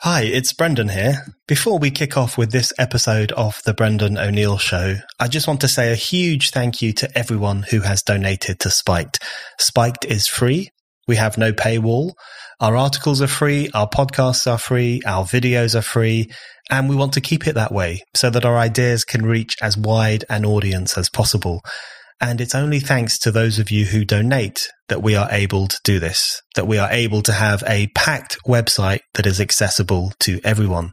Hi, it's Brendan here. Before we kick off with this episode of The Brendan O'Neill Show, I just want to say a huge thank you to everyone who has donated to Spiked. Spiked is free. We have no paywall. Our articles are free. Our podcasts are free. Our videos are free. And we want to keep it that way so that our ideas can reach as wide an audience as possible. And it's only thanks to those of you who donate that we are able to do this, that we are able to have a packed website that is accessible to everyone.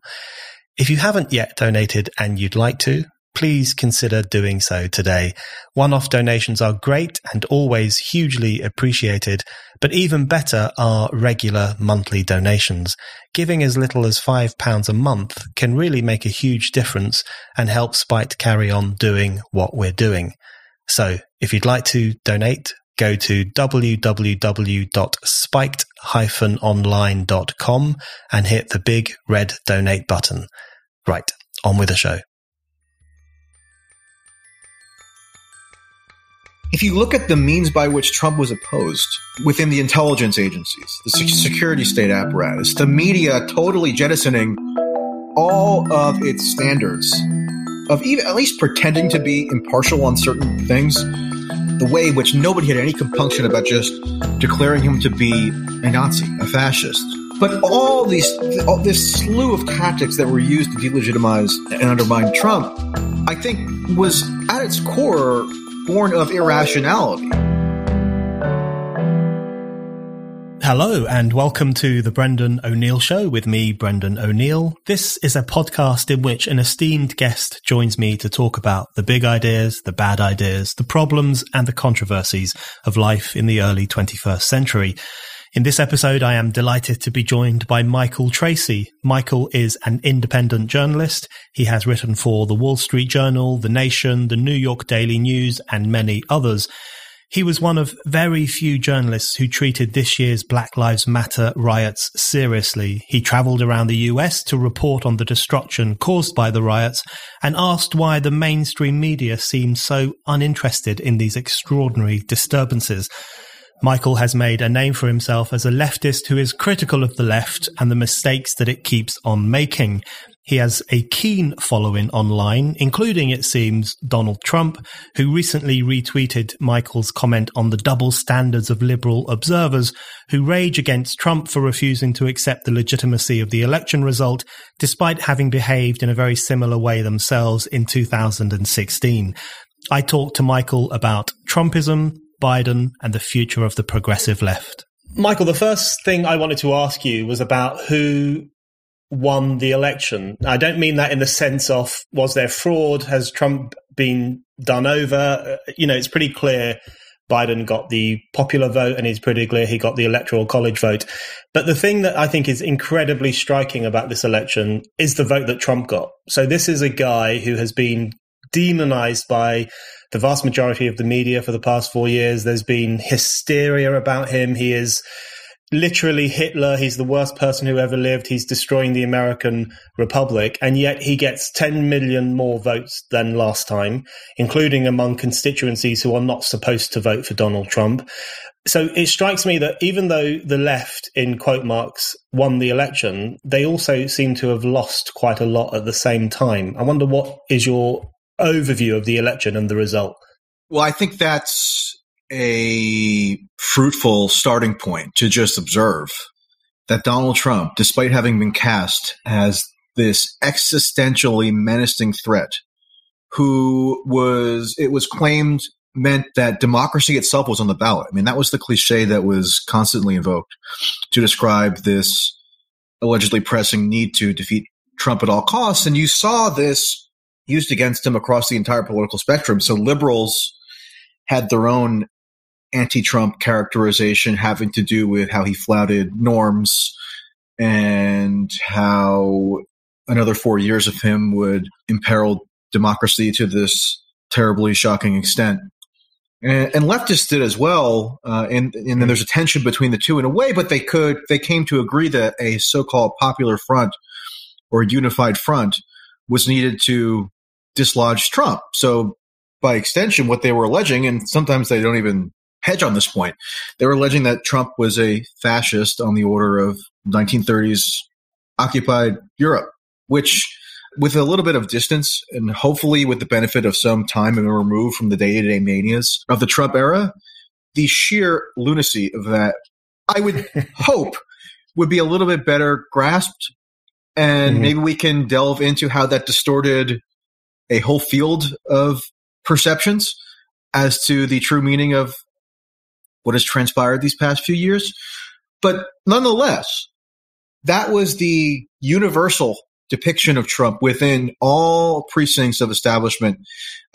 If you haven't yet donated and you'd like to, please consider doing so today. One-off donations are great and always hugely appreciated, but even better are regular monthly donations. Giving as little as £5 a month can really make a huge difference and help Spiked carry on doing what we're doing. So if you'd like to donate, go to www.spiked-online.com and hit the big red donate button. Right, on with the show. If you look at the means by which Trump was opposed within the intelligence agencies, the security state apparatus, the media totally jettisoning all of its standards of even at least pretending to be impartial on certain things, the way in which nobody had any compunction about just declaring him to be a Nazi, a fascist. But all this slew of tactics that were used to delegitimize and undermine Trump, I think was at its core born of irrationality. Hello and welcome to The Brendan O'Neill Show with me, Brendan O'Neill. This is a podcast in which an esteemed guest joins me to talk about the big ideas, the bad ideas, the problems and the controversies of life in the early 21st century. In this episode, I am delighted to be joined by Michael Tracy. Michael is an independent journalist. He has written for The Wall Street Journal, The Nation, The New York Daily News, and many others. He was one of very few journalists who treated this year's Black Lives Matter riots seriously. He travelled around the US to report on the destruction caused by the riots and asked why the mainstream media seemed so uninterested in these extraordinary disturbances. Michael has made a name for himself as a leftist who is critical of the left and the mistakes that it keeps on making. He has a keen following online, including, it seems, Donald Trump, who recently retweeted Michael's comment on the double standards of liberal observers who rage against Trump for refusing to accept the legitimacy of the election result, despite having behaved in a very similar way themselves in 2016. I talked to Michael about Trumpism, Biden and the future of the progressive left. Michael, the first thing I wanted to ask you was about who won the election. I don't mean that in the sense of, was there fraud? Has Trump been done over? You know, it's pretty clear Biden got the popular vote and it's pretty clear he got the electoral college vote. But the thing that I think is incredibly striking about this election is the vote that Trump got. So this is a guy who has been demonized by the vast majority of the media for the past 4 years. There's been hysteria about him. He is literally Hitler. He's the worst person who ever lived. He's destroying the American Republic. And yet he gets 10 million more votes than last time, including among constituencies who are not supposed to vote for Donald Trump. So it strikes me that even though the left, in quote marks, won the election, they also seem to have lost quite a lot at the same time. I wonder what is your overview of the election and the result? Well, I think that's a fruitful starting point to just observe that Donald Trump, despite having been cast as this existentially menacing threat, it was claimed meant that democracy itself was on the ballot. I mean, that was the cliche that was constantly invoked to describe this allegedly pressing need to defeat Trump at all costs. And you saw this used against him across the entire political spectrum. So liberals had their own anti-Trump characterization having to do with how he flouted norms and how another 4 years of him would imperil democracy to this terribly shocking extent. And leftists did as well, and then there's a tension between the two in a way, but they came to agree that a so-called popular front or unified front was needed to dislodge Trump. So by extension, what they were alleging, and sometimes they don't even hedge on this point, they were alleging that Trump was a fascist on the order of 1930s occupied Europe, which, with a little bit of distance and hopefully with the benefit of some time and removed from the day-to-day manias of the Trump era, the sheer lunacy of that, I would hope, would be a little bit better grasped. And maybe we can delve into how that distorted a whole field of perceptions as to the true meaning of what has transpired these past few years. But nonetheless, that was the universal depiction of Trump within all precincts of establishment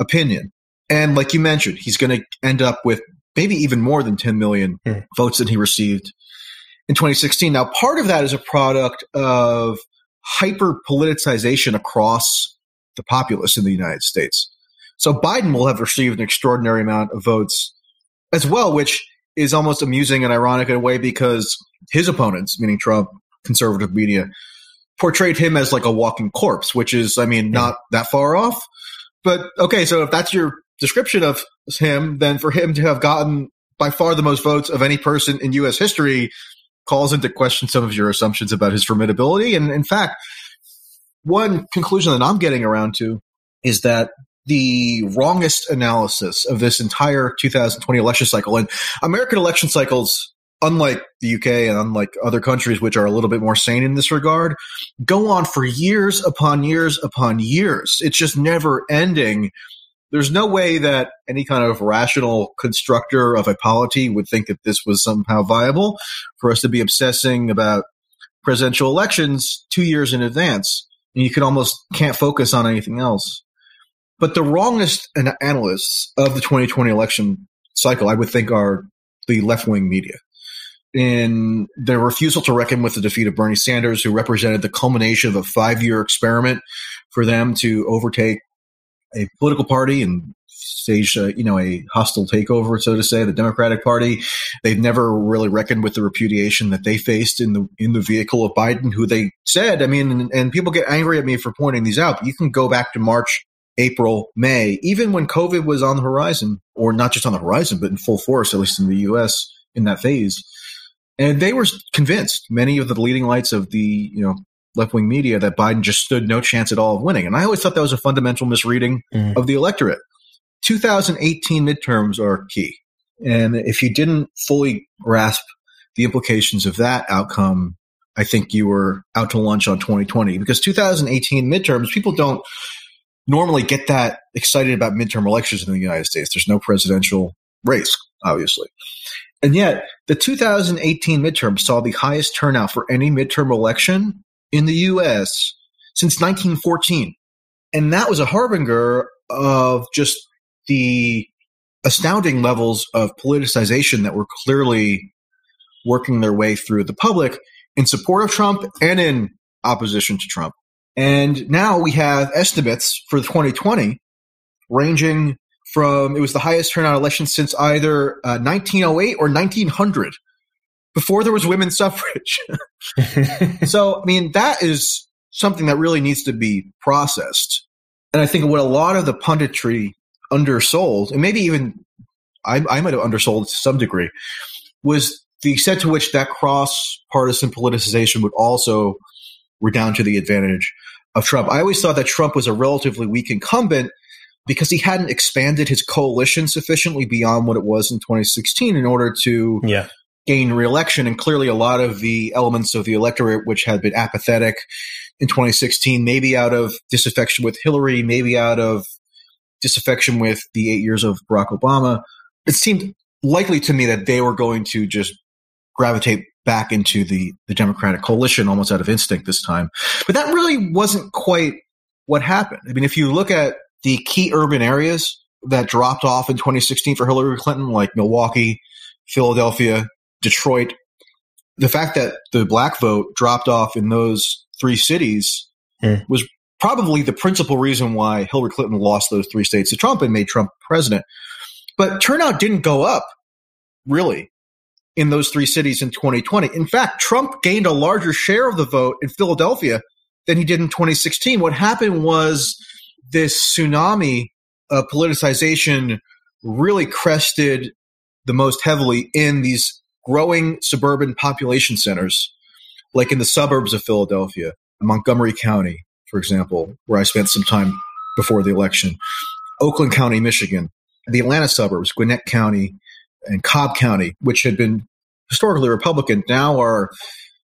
opinion. And like you mentioned, he's going to end up with maybe even more than 10 million votes than he received in 2016. Now, part of that is a product of hyper-politicization across the populace in the United States. So Biden will have received an extraordinary amount of votes as well, which is almost amusing and ironic in a way because his opponents, meaning Trump, conservative media, portrayed him as like a walking corpse, which is, I mean, not that far off. But okay, so if that's your description of him, then for him to have gotten by far the most votes of any person in U.S. history calls into question some of your assumptions about his formidability. And in fact, one conclusion that I'm getting around to is that the wrongest analysis of this entire 2020 election cycle, and American election cycles, unlike the UK and unlike other countries, which are a little bit more sane in this regard, go on for years upon years upon years. It's just never ending. There's no way that any kind of rational constructor of a polity would think that this was somehow viable for us to be obsessing about presidential elections 2 years in advance. And you can almost can't focus on anything else. But the wrongest analysts of the 2020 election cycle, I would think, are the left-wing media, in their refusal to reckon with the defeat of Bernie Sanders, who represented the culmination of a 5-year experiment for them to overtake a political party and stage a hostile takeover, so to say, the Democratic Party. They've never really reckoned with the repudiation that they faced in the vehicle of Biden, who they said, I mean, and people get angry at me for pointing these out, but you can go back to March, April, May, even when COVID was on the horizon, or not just on the horizon, but in full force, at least in the U.S. in that phase. And they were convinced, many of the leading lights of the left-wing media, that Biden just stood no chance at all of winning. And I always thought that was a fundamental misreading of the electorate. 2018 midterms are key. And if you didn't fully grasp the implications of that outcome, I think you were out to lunch on 2020. Because 2018 midterms, people don't normally get that excited about midterm elections in the United States. There's no presidential race, obviously. And yet, the 2018 midterm saw the highest turnout for any midterm election in the U.S. since 1914. And that was a harbinger of just the astounding levels of politicization that were clearly working their way through the public in support of Trump and in opposition to Trump. And now we have estimates for 2020 ranging from, it was the highest turnout election since either 1908 or 1900, before there was women's suffrage. So, I mean, that is something that really needs to be processed. And I think what a lot of the punditry undersold, and maybe even I might have undersold to some degree, was the extent to which that cross-partisan politicization would also redound to the advantage of Trump. I always thought that Trump was a relatively weak incumbent, because he hadn't expanded his coalition sufficiently beyond what it was in 2016 in order to gain re-election. And clearly a lot of the elements of the electorate, which had been apathetic in 2016, maybe out of disaffection with Hillary, maybe out of disaffection with the 8 years of Barack Obama, it seemed likely to me that they were going to just gravitate back into the Democratic coalition almost out of instinct this time. But that really wasn't quite what happened. I mean, if you look at the key urban areas that dropped off in 2016 for Hillary Clinton, like Milwaukee, Philadelphia, Detroit, the fact that the black vote dropped off in those three cities was probably the principal reason why Hillary Clinton lost those three states to Trump and made Trump president. But turnout didn't go up, really, in those three cities in 2020. In fact, Trump gained a larger share of the vote in Philadelphia than he did in 2016. What happened was this tsunami of politicization really crested the most heavily in these growing suburban population centers, like in the suburbs of Philadelphia, Montgomery County, for example, where I spent some time before the election, Oakland County, Michigan, the Atlanta suburbs, Gwinnett County, and Cobb County, which had been historically Republican, now are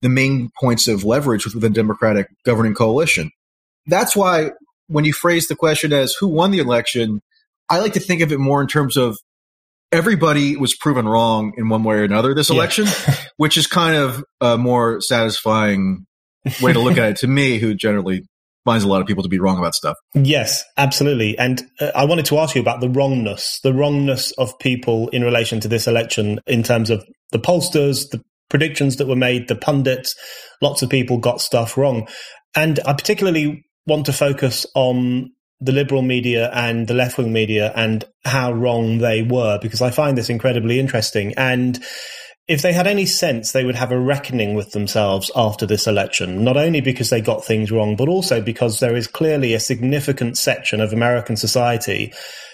the main points of leverage within the Democratic governing coalition. That's why when you phrase the question as who won the election, I like to think of it more in terms of everybody was proven wrong in one way or another this election, which is kind of a more satisfying way to look at it to me, who generally finds a lot of people to be wrong about stuff. Yes, absolutely. And I wanted to ask you about the wrongness of people in relation to this election in terms of the pollsters, the predictions that were made, the pundits. Lots of people got stuff wrong. And I particularly want to focus on the liberal media and the left-wing media and how wrong they were, because I find this incredibly interesting. And if they had any sense, they would have a reckoning with themselves after this election, not only because they got things wrong, but also because there is clearly a significant section of American society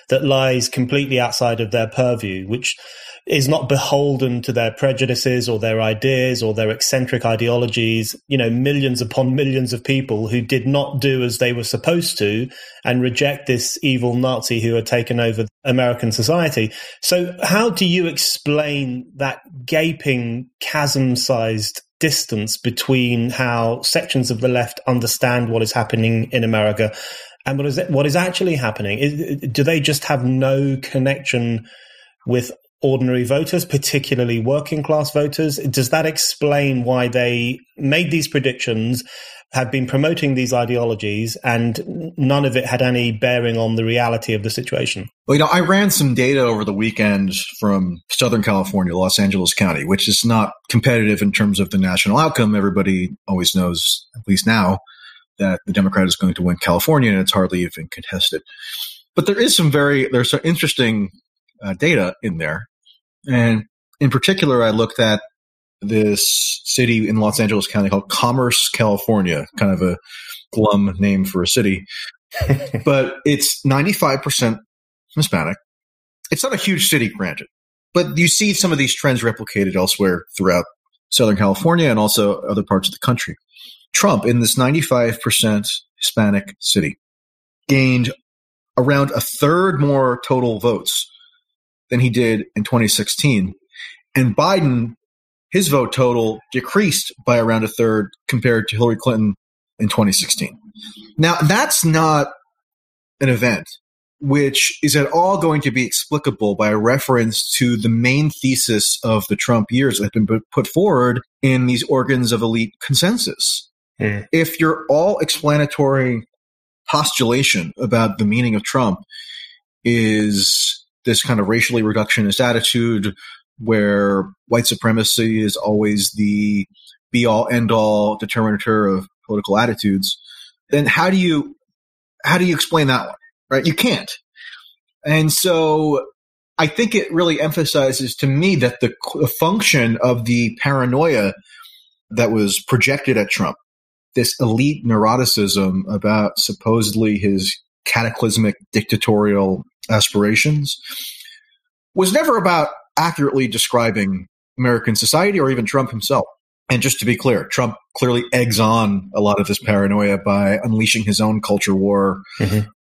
that lies completely outside of their purview, which is not beholden to their prejudices or their ideas or their eccentric ideologies. You know, millions upon millions of people who did not do as they were supposed to and reject this evil Nazi who had taken over American society. So how do you explain that gaping, chasm-sized distance between how sections of the left understand what is happening in America and what is actually happening? Do they just have no connection with ordinary voters, particularly working class voters? Does that explain why they made these predictions, have been promoting these ideologies, and none of it had any bearing on the reality of the situation? Well, you know, I ran some data over the weekend from Southern California, Los Angeles County, which is not competitive in terms of the national outcome. Everybody always knows, at least now, that the Democrat is going to win California, and it's hardly even contested. But there's some interesting data in there. And in particular, I looked at this city in Los Angeles County called Commerce, California, kind of a glum name for a city. But it's 95% Hispanic. It's not a huge city, granted. But you see some of these trends replicated elsewhere throughout Southern California and also other parts of the country. Trump, in this 95% Hispanic city, gained around a third more total votes than he did in 2016. And Biden, his vote total decreased by around a third compared to Hillary Clinton in 2016. Now, that's not an event which is at all going to be explicable by a reference to the main thesis of the Trump years that have been put forward in these organs of elite consensus. If your all-explanatory postulation about the meaning of Trump is this kind of racially reductionist attitude where white supremacy is always the be-all, end-all determinator of political attitudes, then how do you explain that one? Right? You can't. And so I think it really emphasizes to me that the function of the paranoia that was projected at Trump, this elite neuroticism about supposedly his cataclysmic dictatorial aspirations, was never about accurately describing American society or even Trump himself. And just to be clear, Trump clearly eggs on a lot of this paranoia by unleashing his own culture war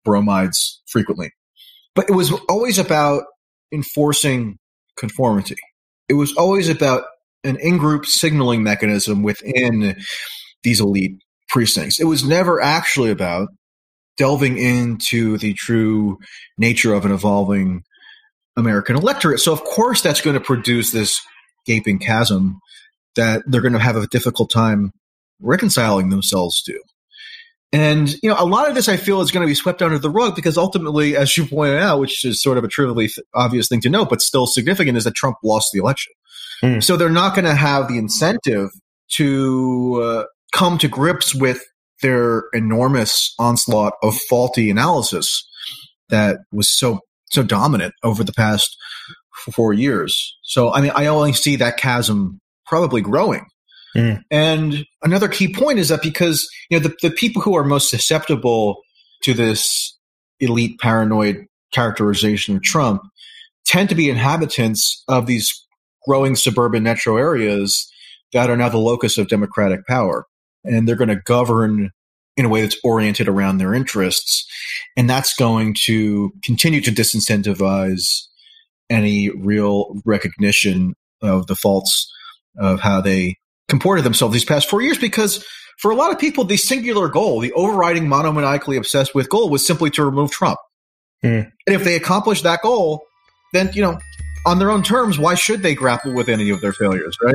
bromides frequently. But it was always about enforcing conformity. It was always about an in-group signaling mechanism within these elite precincts. It was never actually about delving into the true nature of an evolving American electorate. So, of course, that's going to produce this gaping chasm that they're going to have a difficult time reconciling themselves to. And, you know, a lot of this I feel is going to be swept under the rug because ultimately, as you pointed out, which is sort of a trivially obvious thing to note, but still significant, is that Trump lost the election. So they're not going to have the incentive to come to grips with their enormous onslaught of faulty analysis that was so dominant over the past 4 years. So, I mean, I only see that chasm probably growing. Mm. And another key point is that because, you know, the people who are most susceptible to this elite paranoid characterization of Trump tend to be inhabitants of these growing suburban metro areas that are now the locus of Democratic power. And they're going to govern in a way that's oriented around their interests. And that's going to continue to disincentivize any real recognition of the faults of how they comported themselves these past 4 years, because for a lot of people, the singular goal, the overriding monomaniacally obsessed with goal, was simply to remove Trump. Mm. And if they accomplish that goal, then, you know, on their own terms, why should they grapple with any of their failures, right?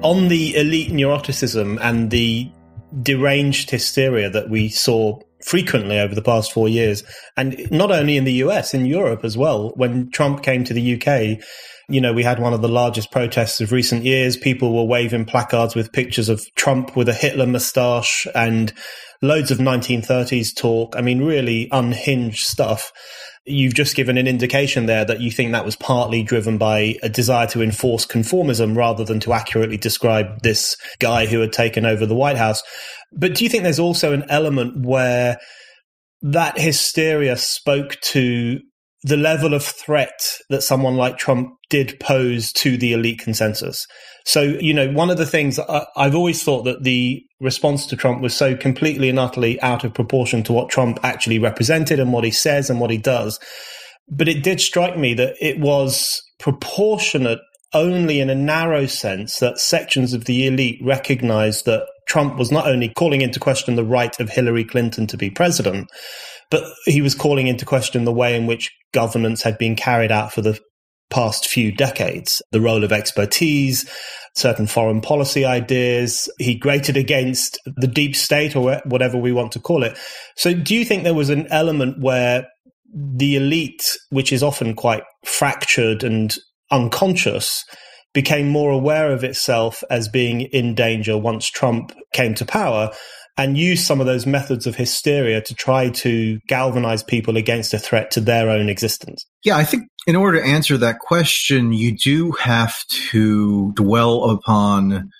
On the elite neuroticism and the deranged hysteria that we saw frequently over the past 4 years, and not only in the US, in Europe as well, when Trump came to the UK, you know, we had one of the largest protests of recent years. People were waving placards with pictures of Trump with a Hitler moustache and loads of 1930s talk. I mean, really unhinged stuff. You've just given an indication there that you think that was partly driven by a desire to enforce conformism rather than to accurately describe this guy who had taken over the White House. But do you think there's also an element where that hysteria spoke to the level of threat that someone like Trump did pose to the elite consensus? So, you know, one of the things I've always thought that the response to Trump was so completely and utterly out of proportion to what Trump actually represented and what he says and what he does. But it did strike me that it was proportionate only in a narrow sense that sections of the elite recognized that Trump was not only calling into question the right of Hillary Clinton to be president, but he was calling into question the way in which governance had been carried out for the past few decades, the role of expertise, certain foreign policy ideas. He grated against the deep state or whatever we want to call it. So do you think there was an element where the elite, which is often quite fractured and unconscious, became more aware of itself as being in danger once Trump came to power and used some of those methods of hysteria to try to galvanize people against a threat to their own existence? Yeah, I think in order to answer that question, you do have to dwell upon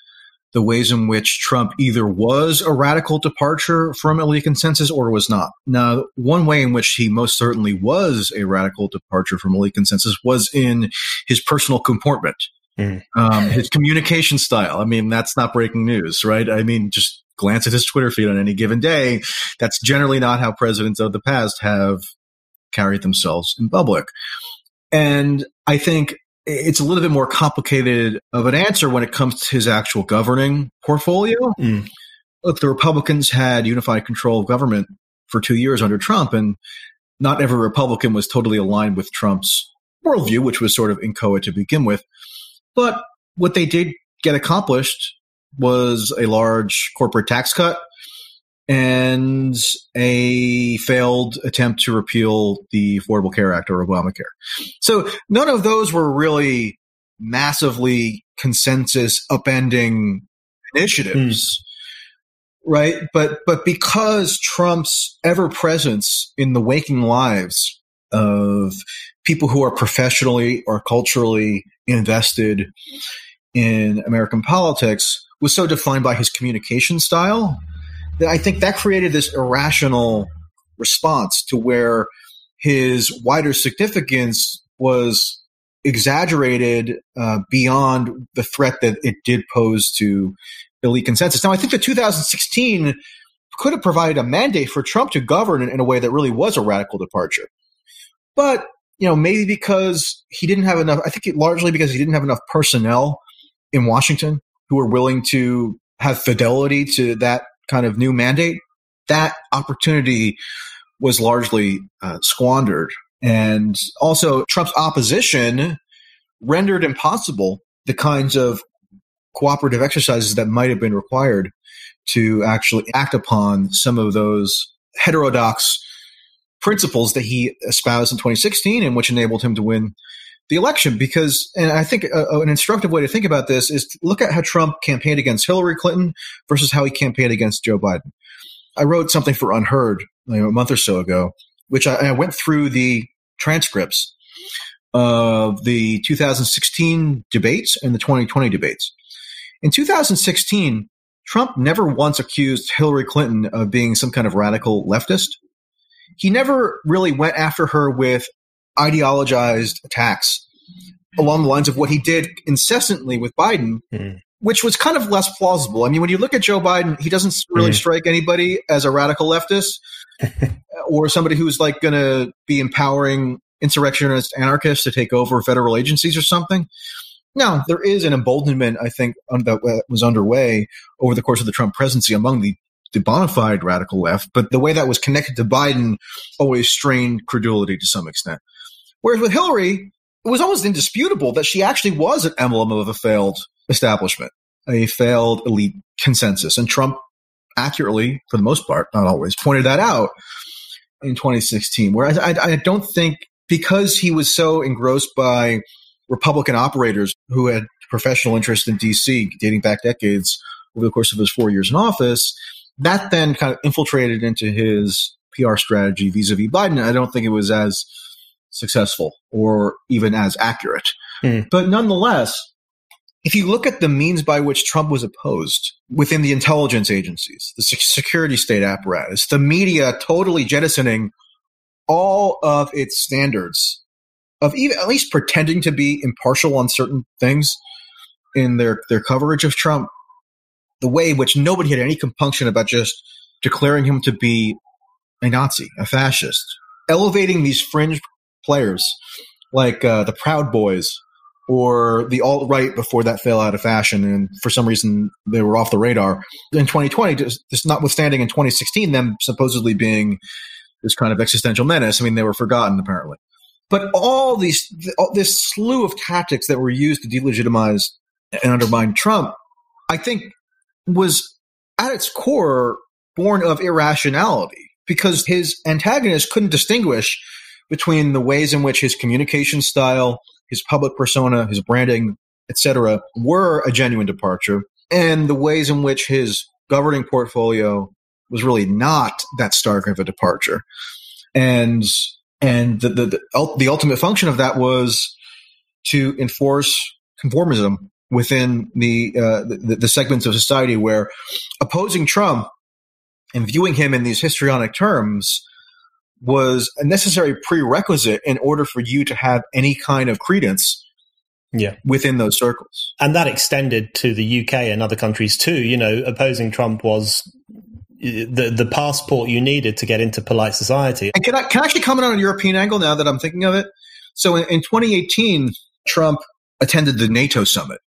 the ways in which Trump either was a radical departure from elite consensus or was not. Now, one way in which he most certainly was a radical departure from elite consensus was in his personal comportment, his communication style. I mean, that's not breaking news, right? I mean, just glance at his Twitter feed on any given day. That's generally not how presidents of the past have carried themselves in public. And I think it's a little bit more complicated of an answer when it comes to his actual governing portfolio. Mm. Look, the Republicans had unified control of government for 2 years under Trump, and not every Republican was totally aligned with Trump's worldview, which was sort of inchoate to begin with. But what they did get accomplished was a large corporate tax cut and a failed attempt to repeal the Affordable Care Act or Obamacare. So none of those were really massively consensus upending initiatives. right? But because Trump's ever presence in the waking lives of people who are professionally or culturally invested in American politics was so defined by his communication style that I think that created this irrational response to where his wider significance was exaggerated beyond the threat that it did pose to elite consensus. Now, I think that 2016 could have provided a mandate for Trump to govern in a way that really was a radical departure. But, you know, maybe because he didn't have enough, I think it largely because he didn't have enough personnel in Washington who were willing to have fidelity to that kind of new mandate, that opportunity was largely squandered. And also Trump's opposition rendered impossible the kinds of cooperative exercises that might have been required to actually act upon some of those heterodox principles that he espoused in 2016 and which enabled him to win the election. Because, and I think an instructive way to think about this is to look at how Trump campaigned against Hillary Clinton versus how he campaigned against Joe Biden. I wrote something for Unheard a month or so ago, which I went through the transcripts of the 2016 debates and the 2020 debates. In 2016, Trump never once accused Hillary Clinton of being some kind of radical leftist. He never really went after her with ideologized attacks along the lines of what he did incessantly with Biden, which was kind of less plausible. I mean, when you look at Joe Biden, he doesn't really strike anybody as a radical leftist or somebody who's like going to be empowering insurrectionist anarchists to take over federal agencies or something. Now, there is an emboldenment, I think, that was underway over the course of the Trump presidency among the bona fide radical left, but the way that was connected to Biden always strained credulity to some extent. Whereas with Hillary, it was almost indisputable that she actually was an emblem of a failed establishment, a failed elite consensus. And Trump accurately, for the most part, not always, pointed that out in 2016, where I don't think, because he was so engrossed by Republican operators who had professional interest in D.C. dating back decades over the course of his 4 years in office, that then kind of infiltrated into his PR strategy vis-a-vis Biden. I don't think it was as successful or even as accurate. But nonetheless, if you look at the means by which Trump was opposed within the intelligence agencies, the security state apparatus, the media totally jettisoning all of its standards of even at least pretending to be impartial on certain things in their coverage of Trump, the way in which nobody had any compunction about just declaring him to be a Nazi, a fascist, elevating these fringe players like the Proud Boys or the alt-right before that fell out of fashion, and for some reason they were off the radar in 2020, just notwithstanding in 2016 them supposedly being this kind of existential menace. I mean, they were forgotten apparently. But all this slew of tactics that were used to delegitimize and undermine Trump, I think, was at its core born of irrationality, because his antagonist couldn't distinguish between the ways in which his communication style, his public persona, his branding, etc., were a genuine departure, and the ways in which his governing portfolio was really not that stark of a departure. And the ultimate function of that was to enforce conformism within the segments of society where opposing Trump and viewing him in these histrionic terms was a necessary prerequisite in order for you to have any kind of credence within those circles. And that extended to the UK and other countries too. You know, opposing Trump was the passport you needed to get into polite society. And can I actually comment on a European angle now that I'm thinking of it? So in 2018, Trump attended the NATO summit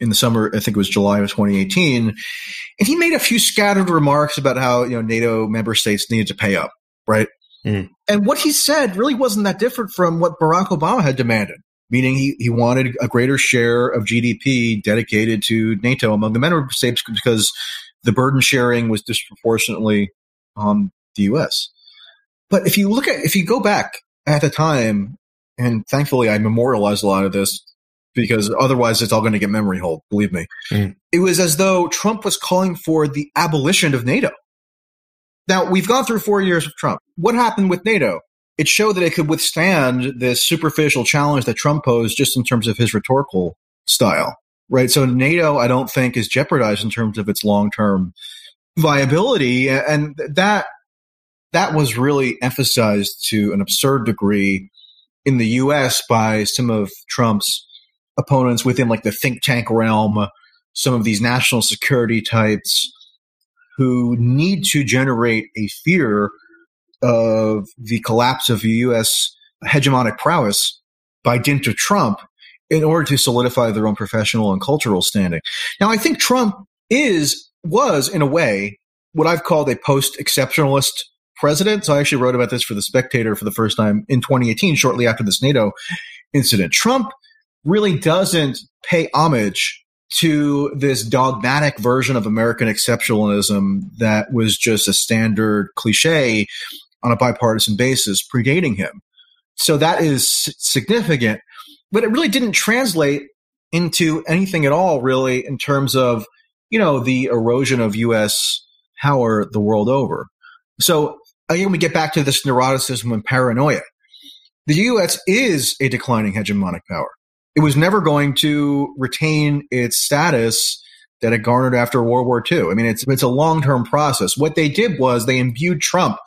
in the summer, I think it was July of 2018, and he made a few scattered remarks about how, you know, NATO member states needed to pay up, right? And what he said really wasn't that different from what Barack Obama had demanded, meaning he wanted a greater share of GDP dedicated to NATO among the member states because the burden sharing was disproportionately on the U.S. But if you go back at the time, and thankfully I memorialized a lot of this, because otherwise it's all going to get memory holed, believe me. Mm. It was as though Trump was calling for the abolition of NATO. Now, we've gone through 4 years of Trump. What happened with NATO? It showed that it could withstand this superficial challenge that Trump posed just in terms of his rhetorical style, right? So NATO, I don't think, is jeopardized in terms of its long-term viability. And that was really emphasized to an absurd degree in the U.S. by some of Trump's opponents within like the think tank realm, some of these national security types who need to generate a fear of the collapse of U.S. hegemonic prowess by dint of Trump in order to solidify their own professional and cultural standing. Now, I think Trump was, in a way, what I've called a post-exceptionalist president. So I actually wrote about this for The Spectator for the first time in 2018, shortly after this NATO incident. Trump really doesn't pay homage to this dogmatic version of American exceptionalism that was just a standard cliche on a bipartisan basis predating him. So that is significant, but it really didn't translate into anything at all, really, in terms of, you know, the erosion of U.S. power the world over. So again, we get back to this neuroticism and paranoia. The U.S. is a declining hegemonic power. It was never going to retain its status that it garnered after World War II. I mean, it's a long-term process. What they did was they imbued Trump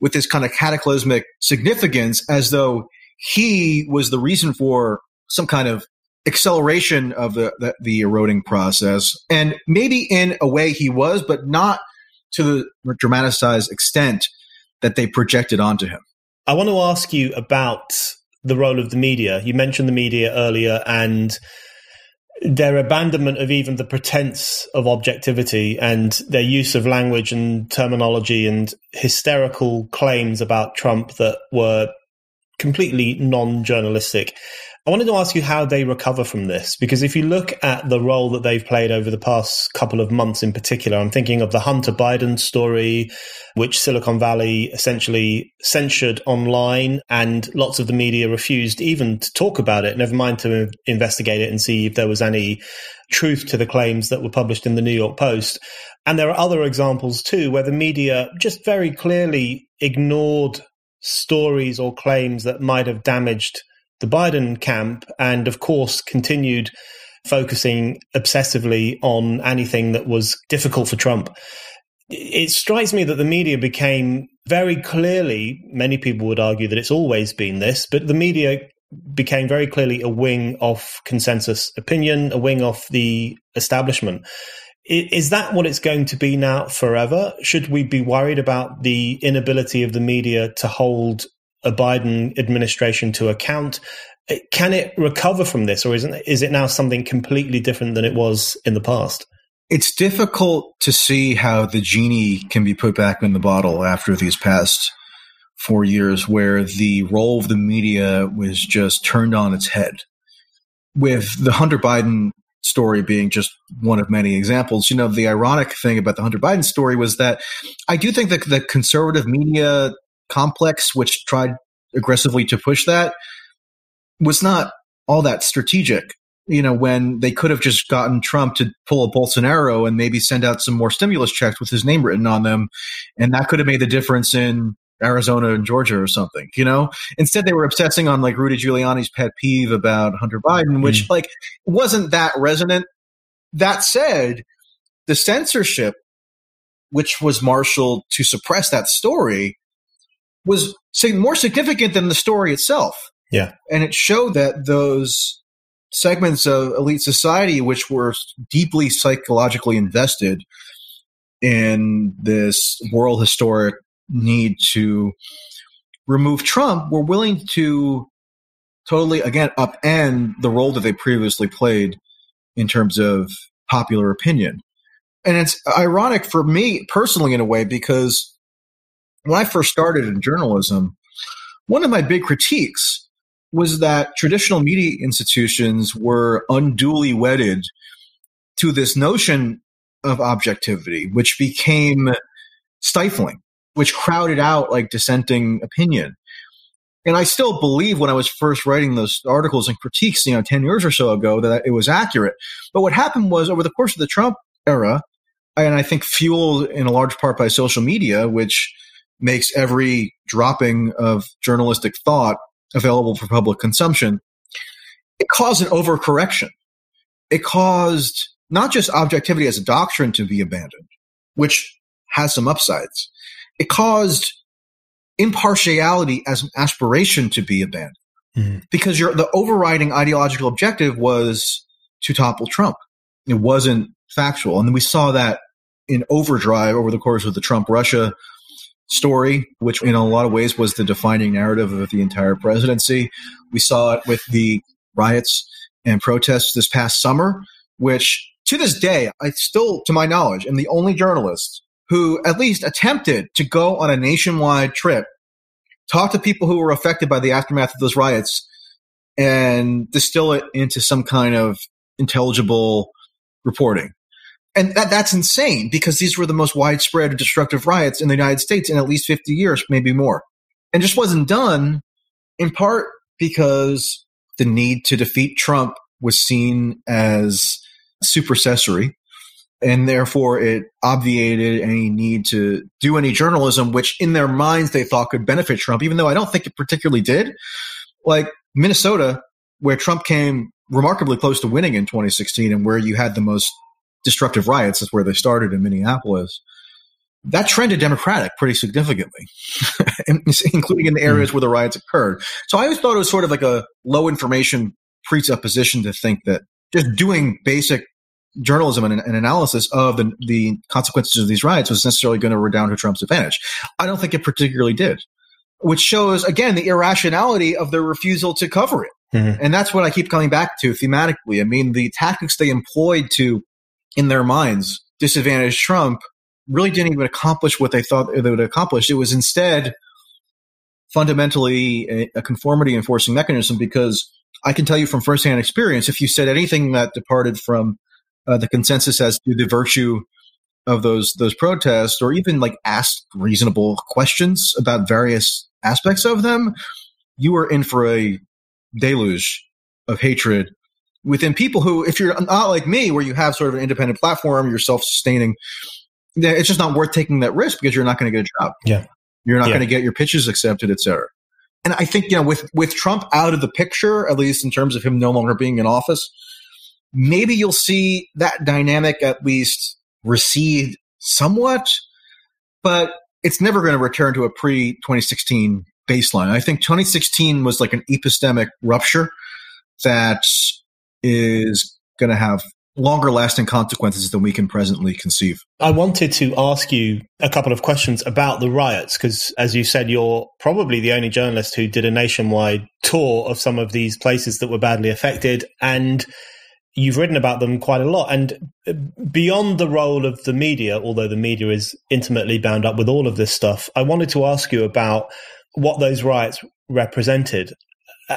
with this kind of cataclysmic significance as though he was the reason for some kind of acceleration of the eroding process. And maybe in a way he was, but not to the dramatized extent that they projected onto him. I want to ask you about the role of the media. You mentioned the media earlier and their abandonment of even the pretense of objectivity and their use of language and terminology and hysterical claims about Trump that were completely non-journalistic. I wanted to ask you how they recover from this, because if you look at the role that they've played over the past couple of months in particular, I'm thinking of the Hunter Biden story, which Silicon Valley essentially censured online, and lots of the media refused even to talk about it, never mind to investigate it and see if there was any truth to the claims that were published in the New York Post. And there are other examples too, where the media just very clearly ignored stories or claims that might have damaged the Biden camp, and of course continued focusing obsessively on anything that was difficult for Trump. It strikes me that the media became very clearly, many people would argue that it's always been this, but the media became very clearly a wing of consensus opinion, a wing of the establishment. Is that what it's going to be now forever? Should we be worried about the inability of the media to hold a Biden administration to account? Can it recover from this, or is it now something completely different than it was in the past? It's difficult to see how the genie can be put back in the bottle after these past 4 years where the role of the media was just turned on its head. With the Hunter Biden story being just one of many examples, you know, the ironic thing about the Hunter Biden story was that I do think that the conservative media complex, which tried aggressively to push that, was not all that strategic, you know, when they could have just gotten Trump to pull a Bolsonaro and maybe send out some more stimulus checks with his name written on them. And that could have made the difference in Arizona and Georgia or something, you know? Instead, they were obsessing on like Rudy Giuliani's pet peeve about Hunter Biden, which like wasn't that resonant. That said, the censorship, which was marshaled to suppress that story, was more significant than the story itself. Yeah. And it showed that those segments of elite society, which were deeply psychologically invested in this world historic need to remove Trump, were willing to totally, again, upend the role that they previously played in terms of popular opinion. And it's ironic for me personally in a way, because when I first started in journalism, one of my big critiques was that traditional media institutions were unduly wedded to this notion of objectivity, which became stifling, which crowded out like dissenting opinion. And I still believe when I was first writing those articles and critiques, 10 years or so ago, that it was accurate. But what happened was, over the course of the Trump era, and I think fueled in a large part by social media, which makes every dropping of journalistic thought available for public consumption, it caused an overcorrection. It caused not just objectivity as a doctrine to be abandoned, which has some upsides. It caused impartiality as an aspiration to be abandoned, because the overriding ideological objective was to topple Trump. It wasn't factual. And then we saw that in overdrive over the course of the Trump-Russia story, which in a lot of ways was the defining narrative of the entire presidency. We saw it with the riots and protests this past summer, which to this day, I still, to my knowledge, am the only journalist who at least attempted to go on a nationwide trip, talk to people who were affected by the aftermath of those riots, and distill it into some kind of intelligible reporting. And that's insane, because these were the most widespread destructive riots in the United States in at least 50 years, maybe more. And just wasn't done, in part because the need to defeat Trump was seen as supersessory. And therefore, it obviated any need to do any journalism, which in their minds they thought could benefit Trump, even though I don't think it particularly did. Like Minnesota, where Trump came remarkably close to winning in 2016 and where you had the most destructive riots, that's where they started in Minneapolis, that trended Democratic pretty significantly, including in the areas where the riots occurred. So I always thought it was sort of like a low information presupposition to think that just doing basic journalism and analysis of the consequences of these riots was necessarily going to redound to Trump's advantage. I don't think it particularly did, which shows, again, the irrationality of their refusal to cover it. And that's what I keep coming back to thematically. I mean, the tactics they employed to, in their minds, disadvantage Trump really didn't even accomplish what they thought they would accomplish. It was instead fundamentally a conformity enforcing mechanism, because I can tell you from firsthand experience, if you said anything that departed from the consensus as to the virtue of those protests, or even like asked reasonable questions about various aspects of them, you were in for a deluge of hatred within people who, if you're not like me, where you have sort of an independent platform, you're self-sustaining, it's just not worth taking that risk, because you're not going to get a job. Yeah, you're not going to get your pitches accepted, et cetera. And I think, with Trump out of the picture, at least in terms of him no longer being in office, maybe you'll see that dynamic at least recede somewhat, but it's never going to return to a pre-2016 baseline. I think 2016 was like an epistemic rupture that is going to have longer lasting consequences than we can presently conceive. I wanted to ask you a couple of questions about the riots, because as you said, you're probably the only journalist who did a nationwide tour of some of these places that were badly affected, and you've written about them quite a lot. And beyond the role of the media, although the media is intimately bound up with all of this stuff, I wanted to ask you about what those riots represented,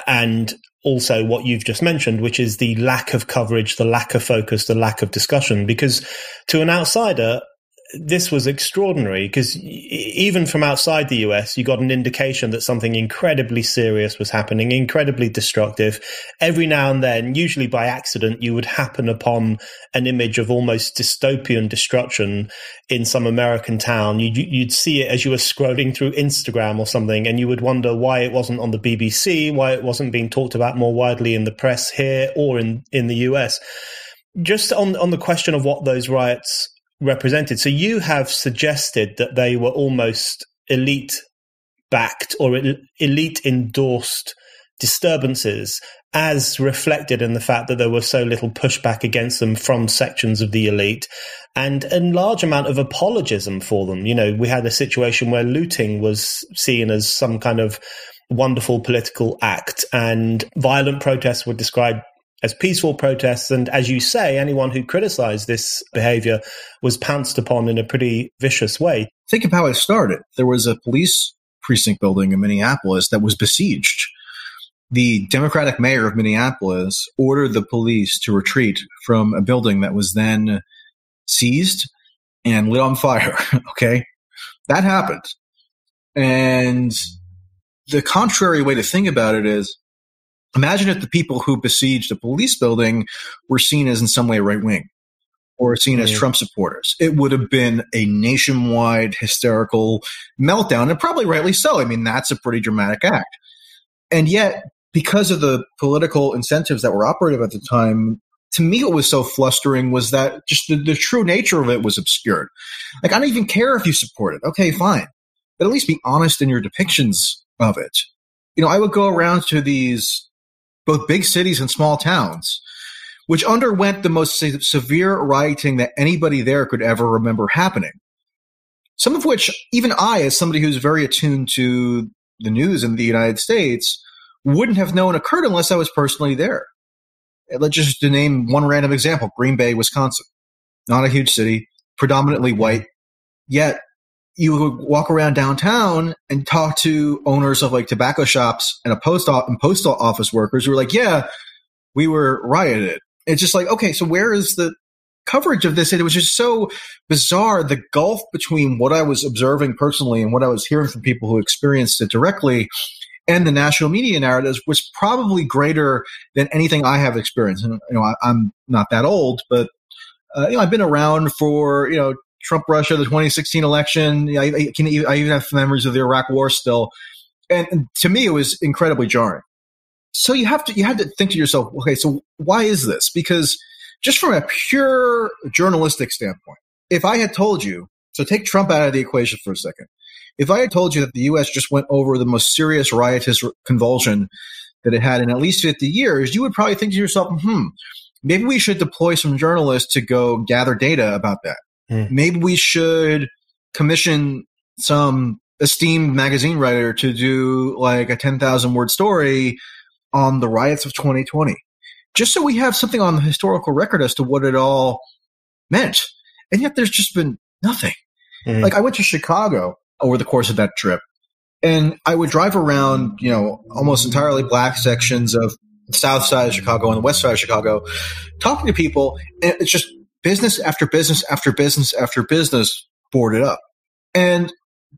and also what you've just mentioned, which is the lack of coverage, the lack of focus, the lack of discussion. Because to an outsider, this was extraordinary, because even from outside the US, you got an indication that something incredibly serious was happening, incredibly destructive. Every now and then, usually by accident, you would happen upon an image of almost dystopian destruction in some American town. You'd see it as you were scrolling through Instagram or something, and you would wonder why it wasn't on the BBC, why it wasn't being talked about more widely in the press here or in the US. Just on the question of what those riots represented. So you have suggested that they were almost elite-backed or elite-endorsed disturbances, as reflected in the fact that there was so little pushback against them from sections of the elite, and a large amount of apologism for them. We had a situation where looting was seen as some kind of wonderful political act, and violent protests were described as peaceful protests. And as you say, anyone who criticized this behavior was pounced upon in a pretty vicious way. Think of how it started. There was a police precinct building in Minneapolis that was besieged. The Democratic mayor of Minneapolis ordered the police to retreat from a building that was then seized and lit on fire. Okay? That happened. And The contrary way to think about it is, imagine if the people who besieged a police building were seen as in some way right-wing or seen as Trump supporters. It would have been a nationwide hysterical meltdown, and probably rightly so. I mean, that's a pretty dramatic act. And yet, because of the political incentives that were operative at the time, to me what was so flustering was that just the true nature of it was obscured. Like, I don't even care if you support it. Okay, fine. But at least be honest in your depictions of it. You know, I would go around to these both big cities and small towns, which underwent the most severe rioting that anybody there could ever remember happening. Some of which even I, as somebody who's very attuned to the news in the United States, wouldn't have known occurred unless I was personally there. Let's just name one random example, Green Bay, Wisconsin. Not a huge city, predominantly white, yet you would walk around downtown and talk to owners of like tobacco shops and postal office workers who were like, yeah, we were rioted. It's just like, okay, so where is the coverage of this? And it was just so bizarre, the gulf between what I was observing personally and what I was hearing from people who experienced it directly and the national media narratives was probably greater than anything I have experienced. And, you know, I'm not that old, but, you know, I've been around for, you know, Trump, Russia, the 2016 election. I even have memories of the Iraq War still. And to me, it was incredibly jarring. So you had to think to yourself, okay, so why is this? Because just from a pure journalistic standpoint, if I had told you, so take Trump out of the equation for a second. If I had told you that the U.S. just went over the most serious riotous convulsion that it had in at least 50 years, you would probably think to yourself, maybe we should deploy some journalists to go gather data about that. Maybe we should commission some esteemed magazine writer to do like a 10,000 word story on the riots of 2020, just so we have something on the historical record as to what it all meant. And yet there's just been nothing. Like, I went to Chicago over the course of that trip, and I would drive around, you know, almost entirely black sections of the south side of Chicago and the west side of Chicago, talking to people, and it's just business after business after business after business boarded up. And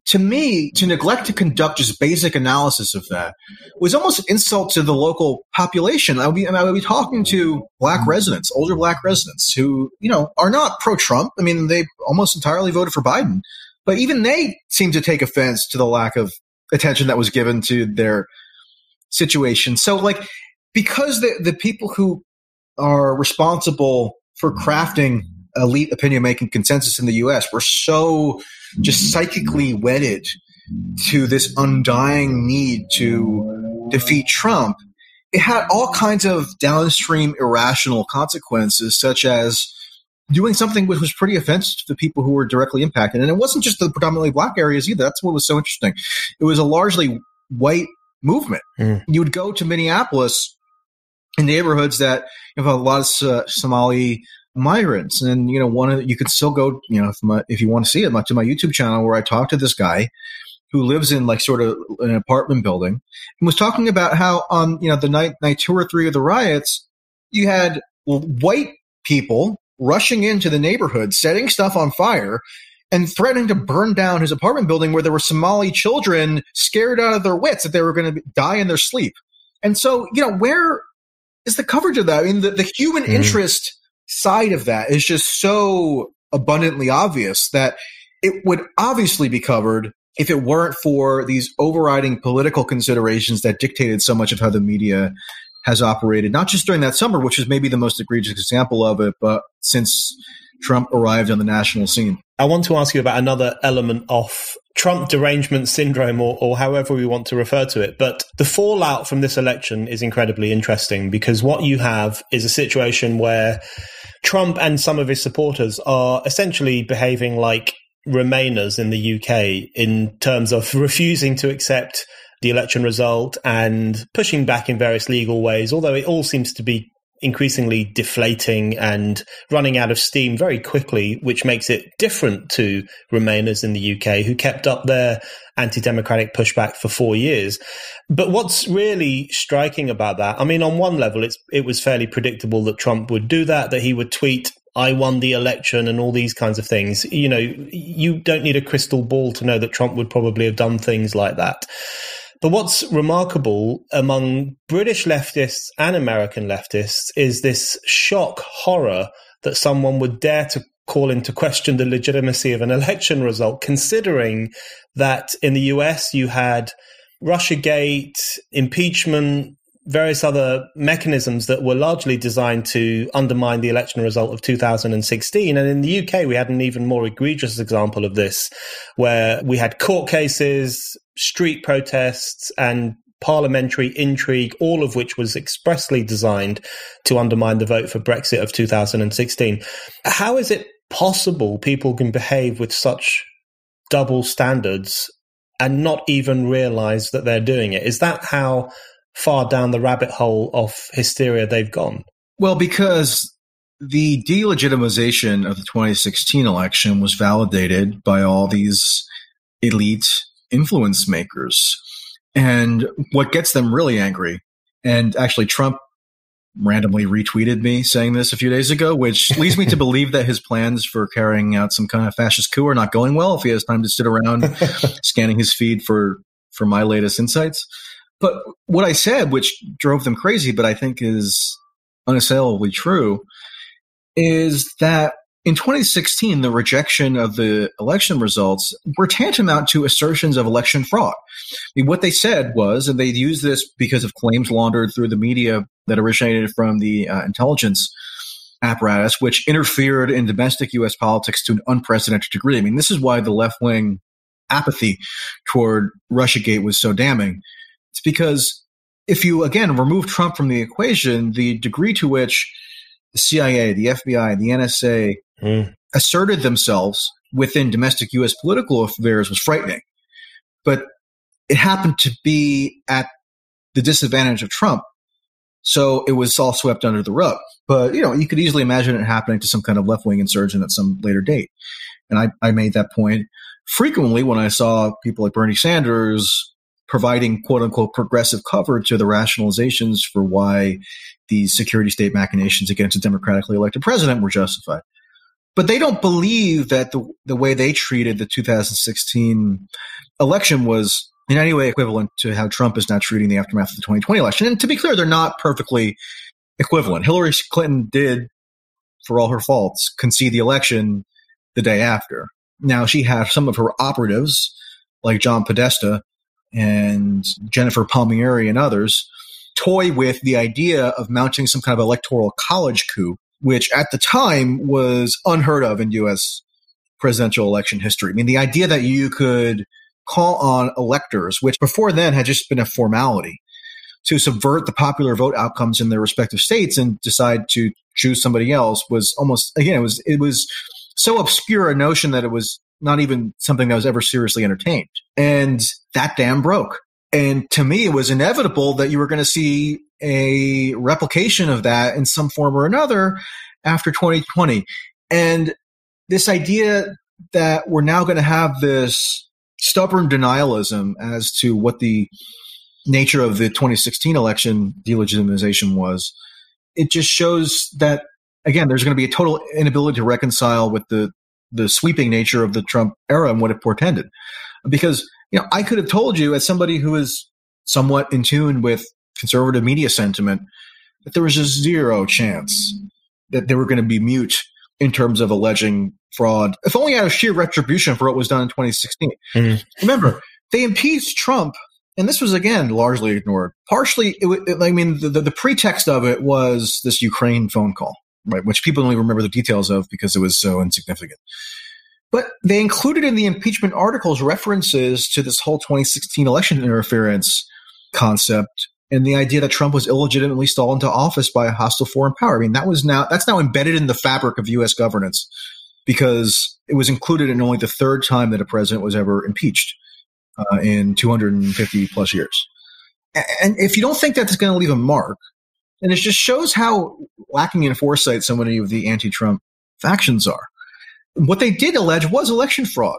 to me, to neglect to conduct just basic analysis of that was almost an insult to the local population. I would be talking to black residents, older black residents who, you know, are not pro-Trump. I mean, they almost entirely voted for Biden, but even they seem to take offense to the lack of attention that was given to their situation. So, like, because the people who are responsible for crafting elite opinion-making consensus in the U.S. we're so just psychically wedded to this undying need to defeat Trump. It had all kinds of downstream irrational consequences, such as doing something which was pretty offensive to the people who were directly impacted. And it wasn't just the predominantly black areas either. That's what was so interesting. It was a largely white movement. You would go to Minneapolis in neighborhoods that have a lot of Somali migrants. And, you know, you could still go, you know, if you want to see it, like to my YouTube channel where I talked to this guy who lives in like sort of an apartment building and was talking about how on, you know, the night two or three of the riots, you had white people rushing into the neighborhood, setting stuff on fire and threatening to burn down his apartment building where there were Somali children scared out of their wits that they were going to die in their sleep. And so, you know, where is the coverage of that? I mean, the human interest side of that is just so abundantly obvious that it would obviously be covered if it weren't for these overriding political considerations that dictated so much of how the media has operated, not just during that summer, which is maybe the most egregious example of it, but since Trump arrived on the national scene. I want to ask you about another element of Trump derangement syndrome, or however we want to refer to it. But the fallout from this election is incredibly interesting, because what you have is a situation where Trump and some of his supporters are essentially behaving like Remainers in the UK in terms of refusing to accept the election result and pushing back in various legal ways, although it all seems to be increasingly deflating and running out of steam very quickly, which makes it different to Remainers in the UK, who kept up their anti-democratic pushback for 4 years. But what's really striking about that, I mean, on one level, it was fairly predictable that Trump would do that he would tweet, I won the election and all these kinds of things. You know, you don't need a crystal ball to know that Trump would probably have done things like that. But what's remarkable among British leftists and American leftists is this shock, horror that someone would dare to call into question the legitimacy of an election result, considering that in the US you had Russiagate, impeachment, various other mechanisms that were largely designed to undermine the election result of 2016. And in the UK, we had an even more egregious example of this, where we had court cases, street protests, and parliamentary intrigue, all of which was expressly designed to undermine the vote for Brexit of 2016. How is it possible people can behave with such double standards and not even realize that they're doing it? Is that how far down the rabbit hole of hysteria they've gone? Well, because the delegitimization of the 2016 election was validated by all these elite influence makers. And what gets them really angry, and actually Trump randomly retweeted me saying this a few days ago, which leads me to believe that his plans for carrying out some kind of fascist coup are not going well if he has time to sit around scanning his feed for my latest insights. But what I said, which drove them crazy, but I think is unassailably true, is that in 2016, the rejection of the election results were tantamount to assertions of election fraud. I mean, what they said was, and they used this because of claims laundered through the media that originated from the intelligence apparatus, which interfered in domestic U.S. politics to an unprecedented degree. I mean, this is why the left-wing apathy toward Russiagate was so damning. It's because if you, again, remove Trump from the equation, the degree to which the CIA, the FBI, the NSA asserted themselves within domestic U.S. political affairs was frightening. But it happened to be at the disadvantage of Trump, so it was all swept under the rug. But, you know, you could easily imagine it happening to some kind of left-wing insurgent at some later date. And I made that point frequently when I saw people like Bernie Sanders providing quote-unquote progressive cover to the rationalizations for why the security state machinations against a democratically elected president were justified. But they don't believe that the way they treated the 2016 election was in any way equivalent to how Trump is now treating the aftermath of the 2020 election. And to be clear, they're not perfectly equivalent. Hillary Clinton did, for all her faults, concede the election the day after. Now, she had some of her operatives, like John Podesta and Jennifer Palmieri and others, toy with the idea of mounting some kind of electoral college coup, which at the time was unheard of in U.S. presidential election history. I mean, the idea that you could call on electors, which before then had just been a formality, to subvert the popular vote outcomes in their respective states and decide to choose somebody else was almost, again, it was so obscure a notion that it was not even something that was ever seriously entertained. And that dam broke. And to me, it was inevitable that you were going to see a replication of that in some form or another after 2020. And this idea that we're now going to have this stubborn denialism as to what the nature of the 2016 election delegitimization was, it just shows that, again, there's going to be a total inability to reconcile with the sweeping nature of the Trump era and what it portended. Because, you know, I could have told you, as somebody who is somewhat in tune with conservative media sentiment, that there was just zero chance that they were going to be mute in terms of alleging fraud, if only out of sheer retribution for what was done in 2016. Remember, they impeached Trump, and this was, again, largely ignored. Partially, the pretext of it was this Ukraine phone call, right, which people only remember the details of because it was so insignificant. But they included in the impeachment articles references to this whole 2016 election interference concept and the idea that Trump was illegitimately stalled into office by a hostile foreign power. I mean, that's now embedded in the fabric of U.S. governance because it was included in only the third time that a president was ever impeached in 250 plus years. And if you don't think that's going to leave a mark, and it just shows how lacking in foresight so many of the anti-Trump factions are. What they did allege was election fraud.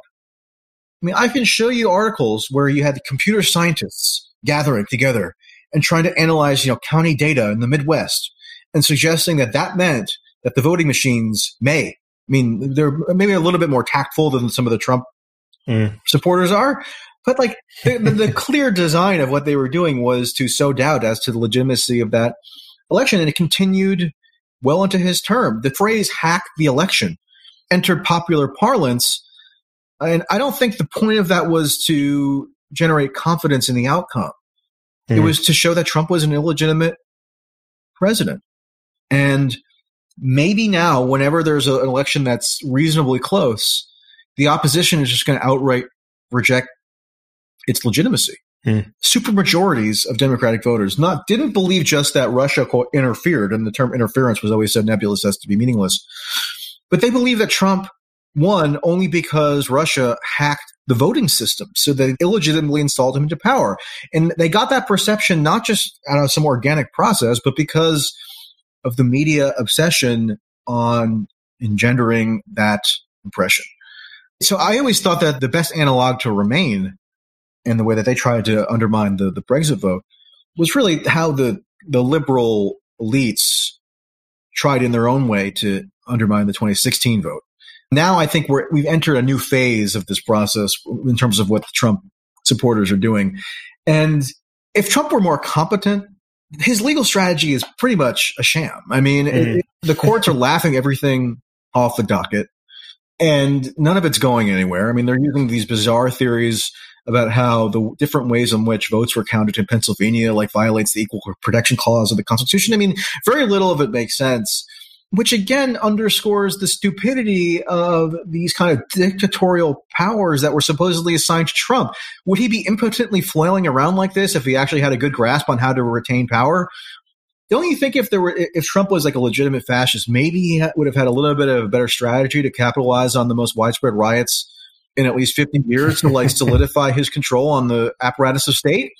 I mean, I can show you articles where you had computer scientists gathering together and trying to analyze, county data in the Midwest and suggesting that meant that the voting machines may. I mean, they're maybe a little bit more tactful than some of the Trump supporters are, But like the clear design of what they were doing was to sow doubt as to the legitimacy of that election. And it continued well into his term. The phrase hack the election entered popular parlance. And I don't think the point of that was to generate confidence in the outcome. Mm. It was to show that Trump was an illegitimate president. And maybe now, whenever there's an election that's reasonably close, the opposition is just going to outright reject its legitimacy. Mm. Supermajorities of Democratic voters didn't believe just that Russia interfered, and the term interference was always so nebulous as to be meaningless, but they believe that Trump won only because Russia hacked the voting system, so they illegitimately installed him into power. And they got that perception not just out of some organic process, but because of the media obsession on engendering that impression. So I always thought that the best analog to Remain and the way that they tried to undermine the Brexit vote was really how the liberal elites tried in their own way to undermine the 2016 vote. Now I think we've entered a new phase of this process in terms of what the Trump supporters are doing. And if Trump were more competent, his legal strategy is pretty much a sham. I mean, the courts are laughing everything off the docket, and none of it's going anywhere. I mean, they're using these bizarre theories about how the different ways in which votes were counted in Pennsylvania violates the Equal Protection Clause of the Constitution. I mean, very little of it makes sense, which again underscores the stupidity of these kind of dictatorial powers that were supposedly assigned to Trump. Would he be impotently flailing around like this if he actually had a good grasp on how to retain power? Don't you think if Trump was like a legitimate fascist, maybe he would have had a little bit of a better strategy to capitalize on the most widespread riots in at least 50 years to like solidify his control on the apparatus of state?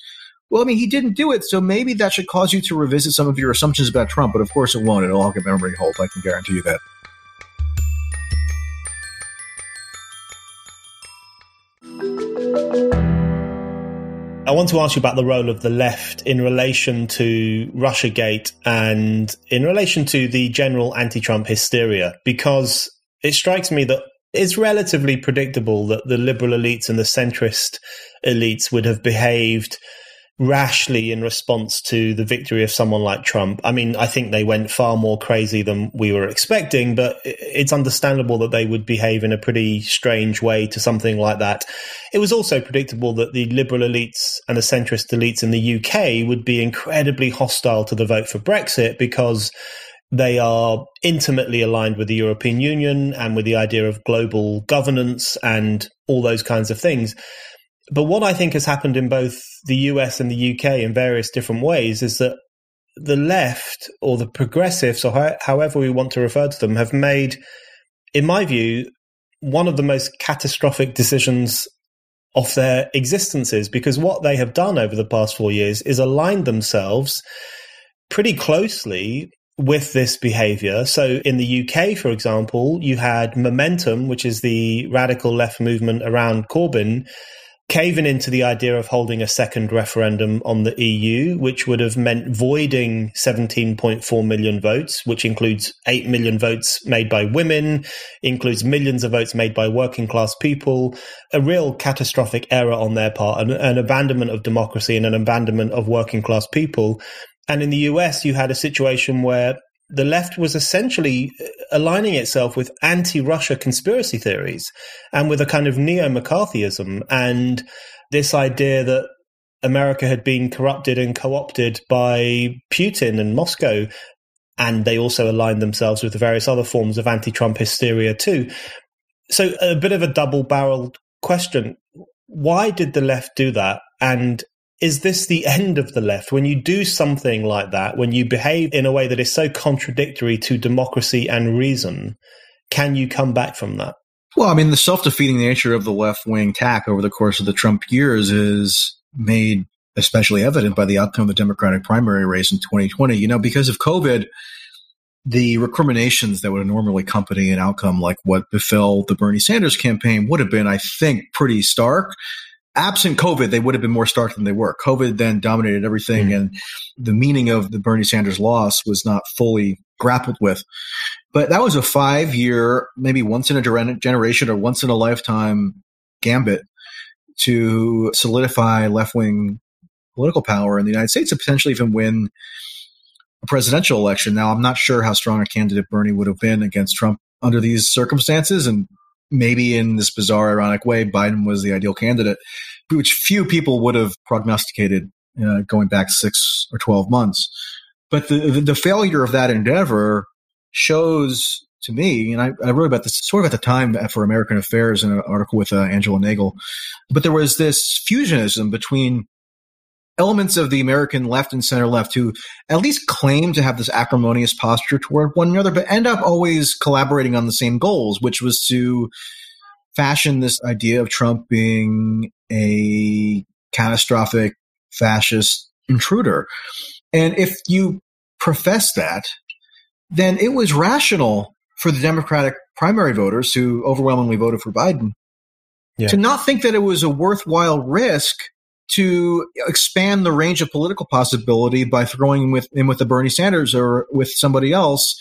Well, I mean, he didn't do it, so maybe that should cause you to revisit some of your assumptions about Trump, but of course it won't. It'll all get memory hold. I can guarantee you that. I want to ask you about the role of the left in relation to Russiagate and in relation to the general anti-Trump hysteria, because it strikes me that it's relatively predictable that the liberal elites and the centrist elites would have behaved rashly in response to the victory of someone like Trump. I mean, I think they went far more crazy than we were expecting, but it's understandable that they would behave in a pretty strange way to something like that. It was also predictable that the liberal elites and the centrist elites in the UK would be incredibly hostile to the vote for Brexit because they are intimately aligned with the European Union and with the idea of global governance and all those kinds of things. But what I think has happened in both the US and the UK in various different ways is that the left or the progressives, or however we want to refer to them, have made, in my view, one of the most catastrophic decisions of their existences, because what they have done over the past 4 years is aligned themselves pretty closely with this behavior. So in the UK, for example, you had Momentum, which is the radical left movement around Corbyn, caving into the idea of holding a second referendum on the EU, which would have meant voiding 17.4 million votes, which includes 8 million votes made by women, includes millions of votes made by working class people, a real catastrophic error on their part, an abandonment of democracy and an abandonment of working class people. And in the US, you had a situation where the left was essentially aligning itself with anti-Russia conspiracy theories and with a kind of neo-McCarthyism and this idea that America had been corrupted and co-opted by Putin and Moscow. And they also aligned themselves with the various other forms of anti-Trump hysteria too. So a bit of a double-barreled question. Why did the left do that? And is this the end of the left? When you do something like that, when you behave in a way that is so contradictory to democracy and reason, can you come back from that? Well, I mean, the self-defeating nature of the left-wing tack over the course of the Trump years is made especially evident by the outcome of the Democratic primary race in 2020. You know, because of COVID, the recriminations that would normally accompany an outcome like what befell the Bernie Sanders campaign would have been, I think, pretty stark. Absent COVID, they would have been more stark than they were. COVID then dominated everything, and the meaning of the Bernie Sanders loss was not fully grappled with. But that was a 5-year, maybe once in a generation or once in a lifetime gambit to solidify left-wing political power in the United States and potentially even win a presidential election. Now, I'm not sure how strong a candidate Bernie would have been against Trump under these circumstances, and maybe in this bizarre, ironic way, Biden was the ideal candidate, which few people would have prognosticated going back 6 or 12 months. But the failure of that endeavor shows to me, and I wrote about this sort of at the time for American Affairs in an article with Angela Nagel, but there was this fusionism between elements of the American left and center left who at least claim to have this acrimonious posture toward one another, but end up always collaborating on the same goals, which was to fashion this idea of Trump being a catastrophic fascist intruder. And if you profess that, then it was rational for the Democratic primary voters who overwhelmingly voted for Biden to not think that it was a worthwhile risk to expand the range of political possibility by throwing in with a Bernie Sanders or with somebody else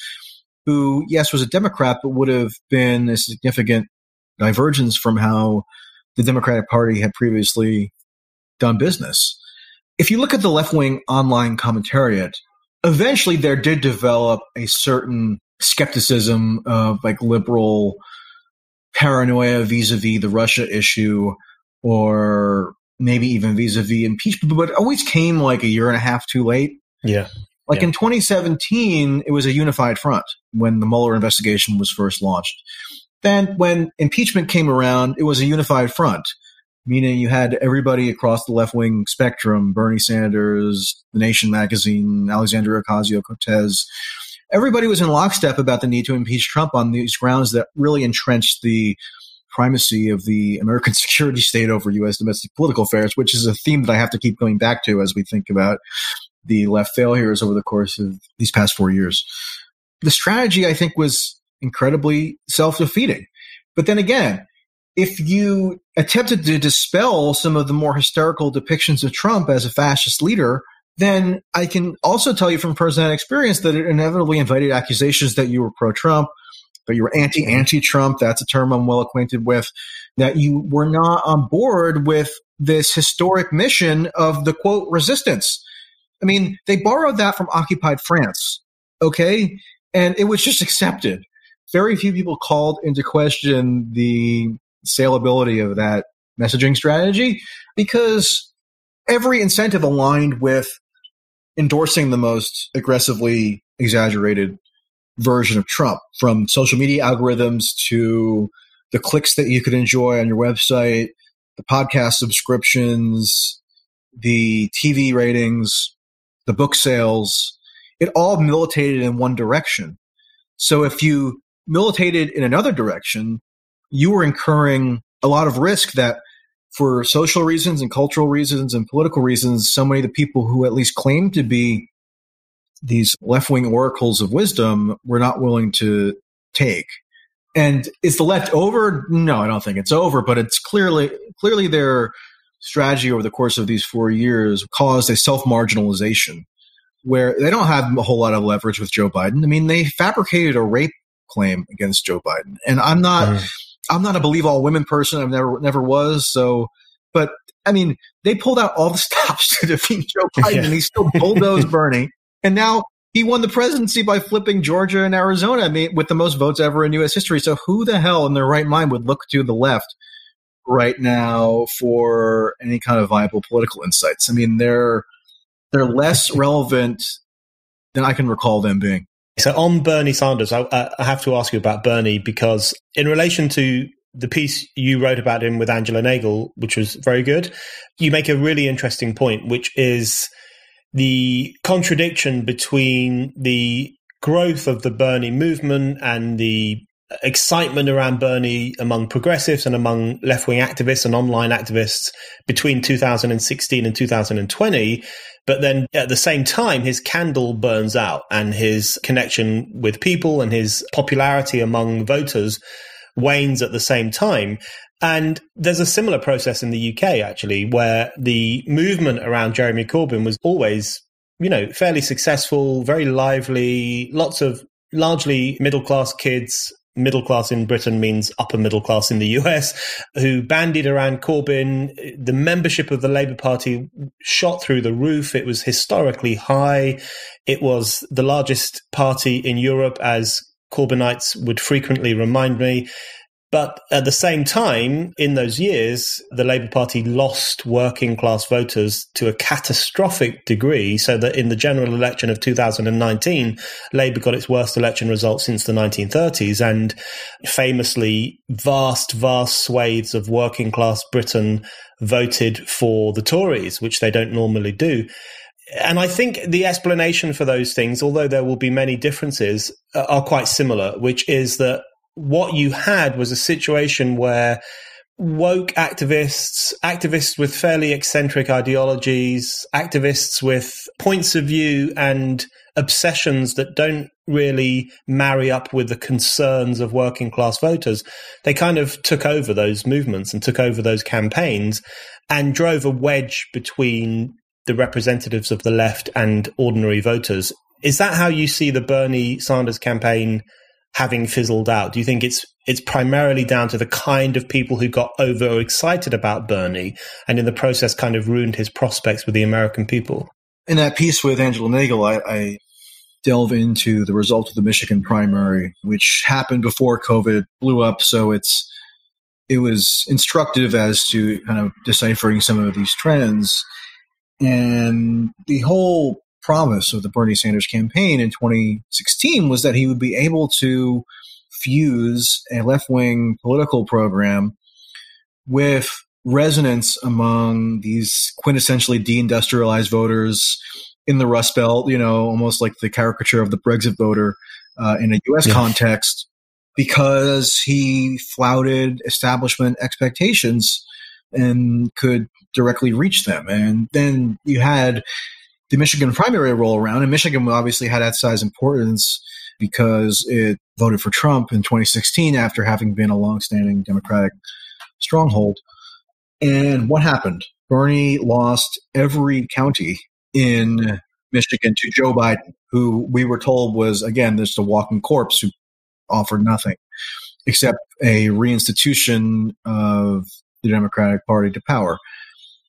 who, yes, was a Democrat, but would have been a significant divergence from how the Democratic Party had previously done business. If you look at the left-wing online commentariat, eventually there did develop a certain skepticism of like liberal paranoia vis-a-vis the Russia issue or maybe even vis-a-vis impeachment, but it always came like a year and a half too late. In 2017, it was a unified front when the Mueller investigation was first launched. Then when impeachment came around, it was a unified front, meaning you had everybody across the left-wing spectrum, Bernie Sanders, The Nation magazine, Alexandria Ocasio-Cortez. Everybody was in lockstep about the need to impeach Trump on these grounds that really entrenched the primacy of the American security state over U.S. domestic political affairs, which is a theme that I have to keep going back to as we think about the left failures over the course of these past 4 years. The strategy, I think, was incredibly self-defeating. But then again, if you attempted to dispel some of the more hysterical depictions of Trump as a fascist leader, then I can also tell you from personal experience that it inevitably invited accusations that you were pro-Trump, but you were anti-Trump, that's a term I'm well acquainted with, that you were not on board with this historic mission of the, quote, resistance. I mean, they borrowed that from occupied France, okay? And it was just accepted. Very few people called into question the saleability of that messaging strategy because every incentive aligned with endorsing the most aggressively exaggerated version of Trump, from social media algorithms to the clicks that you could enjoy on your website, the podcast subscriptions, the TV ratings, the book sales. It all militated in one direction. So if you militated in another direction, you were incurring a lot of risk that for social reasons and cultural reasons and political reasons, so many of the people who at least claimed to be these left-wing oracles of wisdom were not willing to take. And is the left over? No, I don't think it's over, but it's clearly their strategy over the course of these 4 years caused a self-marginalization where they don't have a whole lot of leverage with Joe Biden. I mean, they fabricated a rape claim against Joe Biden. And I'm not a believe all women person. I've never was. So, but I mean, they pulled out all the stops to defeat Joe Biden and he still bulldozed Bernie. And now he won the presidency by flipping Georgia and Arizona, I mean, with the most votes ever in U.S. history. So who the hell in their right mind would look to the left right now for any kind of viable political insights? I mean, they're less relevant than I can recall them being. So on Bernie Sanders, I have to ask you about Bernie because in relation to the piece you wrote about him with Angela Nagel, which was very good, you make a really interesting point, which is the contradiction between the growth of the Bernie movement and the excitement around Bernie among progressives and among left-wing activists and online activists between 2016 and 2020. But then at the same time, his candle burns out and his connection with people and his popularity among voters wanes at the same time. And there's a similar process in the UK, actually, where the movement around Jeremy Corbyn was always, you know, fairly successful, very lively, lots of largely middle-class kids middle class in Britain means upper middle class in the US, who bandied around Corbyn. The membership of the Labour Party shot through the roof. It was historically high. It was the largest party in Europe, as Corbynites would frequently remind me. But at the same time, in those years, the Labour Party lost working class voters to a catastrophic degree, so that in the general election of 2019, Labour got its worst election result since the 1930s. And famously, vast, vast swathes of working class Britain voted for the Tories, which they don't normally do. And I think the explanation for those things, although there will be many differences, are quite similar, which is that what you had was a situation where woke activists, activists with fairly eccentric ideologies, activists with points of view and obsessions that don't really marry up with the concerns of working class voters, they kind of took over those movements and took over those campaigns and drove a wedge between the representatives of the left and ordinary voters. Is that how you see the Bernie Sanders campaign having fizzled out? Do you think it's primarily down to the kind of people who got overexcited about Bernie and in the process kind of ruined his prospects with the American people? In that piece with Angela Nagel, I delve into the result of the Michigan primary, which happened before COVID blew up. So it was instructive as to kind of deciphering some of these trends. And the whole promise of the Bernie Sanders campaign in 2016 was that he would be able to fuse a left-wing political program with resonance among these quintessentially deindustrialized voters in the Rust Belt, you know, almost like the caricature of the Brexit voter in a U.S. context, because he flouted establishment expectations and could directly reach them. And then you had the Michigan primary roll around, and Michigan obviously had outsized importance because it voted for Trump in 2016 after having been a longstanding Democratic stronghold. And what happened? Bernie lost every county in Michigan to Joe Biden, who we were told was, again, just a walking corpse who offered nothing except a reinstitution of the Democratic Party to power.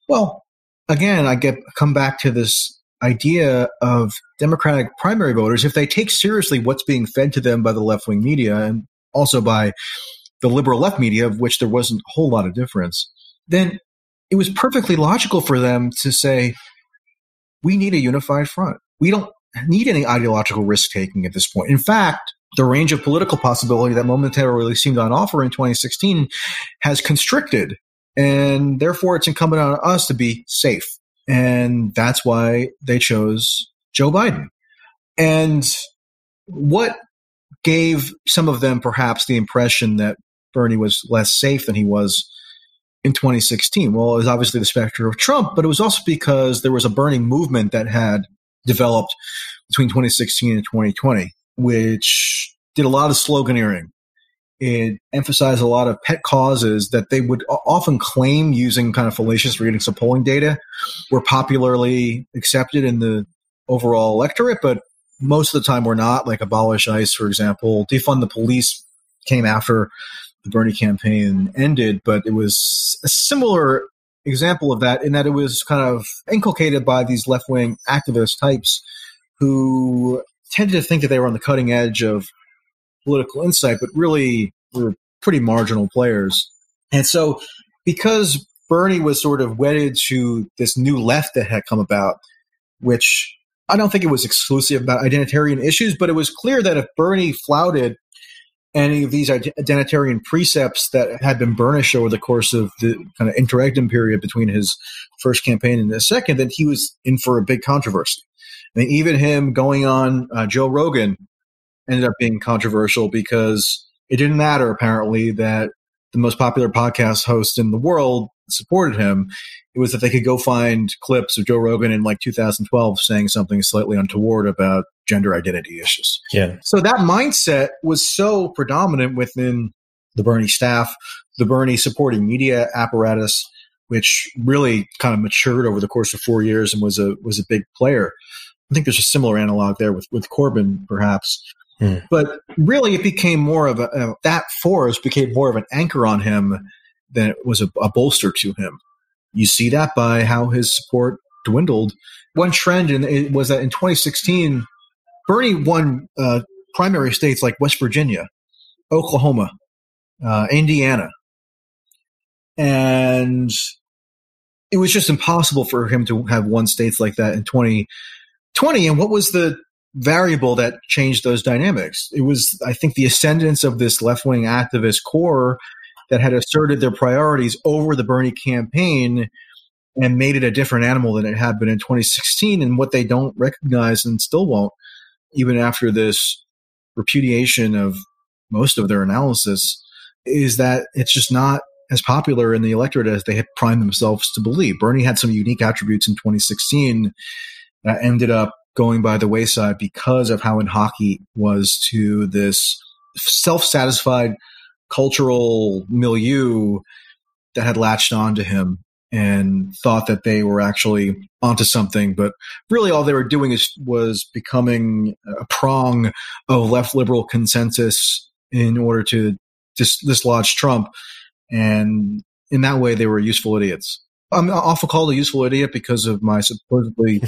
Well, again, I come back to this idea of Democratic primary voters. If they take seriously what's being fed to them by the left-wing media and also by the liberal left media, of which there wasn't a whole lot of difference, then it was perfectly logical for them to say, we need a unified front. We don't need any ideological risk-taking at this point. In fact, the range of political possibility that momentarily seemed on offer in 2016 has constricted, and therefore it's incumbent on us to be safe. And that's why they chose Joe Biden. And what gave some of them perhaps the impression that Bernie was less safe than he was in 2016? Well, it was obviously the specter of Trump, but it was also because there was a Bernie movement that had developed between 2016 and 2020, which did a lot of sloganeering. It emphasized a lot of pet causes that they would often claim using kind of fallacious readings of polling data were popularly accepted in the overall electorate, but most of the time were not, like abolish ICE, for example. Defund the police came after the Bernie campaign ended, but it was a similar example of that in that it was kind of inculcated by these left-wing activist types who tended to think that they were on the cutting edge of political insight, but really were pretty marginal players. And so because Bernie was sort of wedded to this new left that had come about, which I don't think it was exclusive about identitarian issues, but it was clear that if Bernie flouted any of these identitarian precepts that had been burnished over the course of the kind of interregnum period between his first campaign and his second, then he was in for a big controversy. And even him going on Joe Rogan ended up being controversial because it didn't matter, apparently, that the most popular podcast host in the world supported him. It was that they could go find clips of Joe Rogan in like 2012 saying something slightly untoward about gender identity issues. Yeah. So that mindset was so predominant within the Bernie staff, the Bernie supporting media apparatus, which really kind of matured over the course of 4 years and was a big player. I think there's a similar analog there with Corbyn, perhaps. But really, it became more of a that force became more of an anchor on him than it was a bolster to him. You see that by how his support dwindled. One trend was that in 2016, Bernie won primary states like West Virginia, Oklahoma, Indiana, and it was just impossible for him to have won states like that in 2020. And what was the variable that changed those dynamics? It was, I think, the ascendance of this left-wing activist core that had asserted their priorities over the Bernie campaign and made it a different animal than it had been in 2016. And what they don't recognize and still won't, even after this repudiation of most of their analysis, is that it's just not as popular in the electorate as they had primed themselves to believe. Bernie had some unique attributes in 2016 that ended up going by the wayside because of how in hockey was to this self-satisfied cultural milieu that had latched onto him and thought that they were actually onto something. But really all they were doing was becoming a prong of left liberal consensus in order to dislodge Trump. And in that way, they were useful idiots. I'm often called a useful idiot because of my supposedly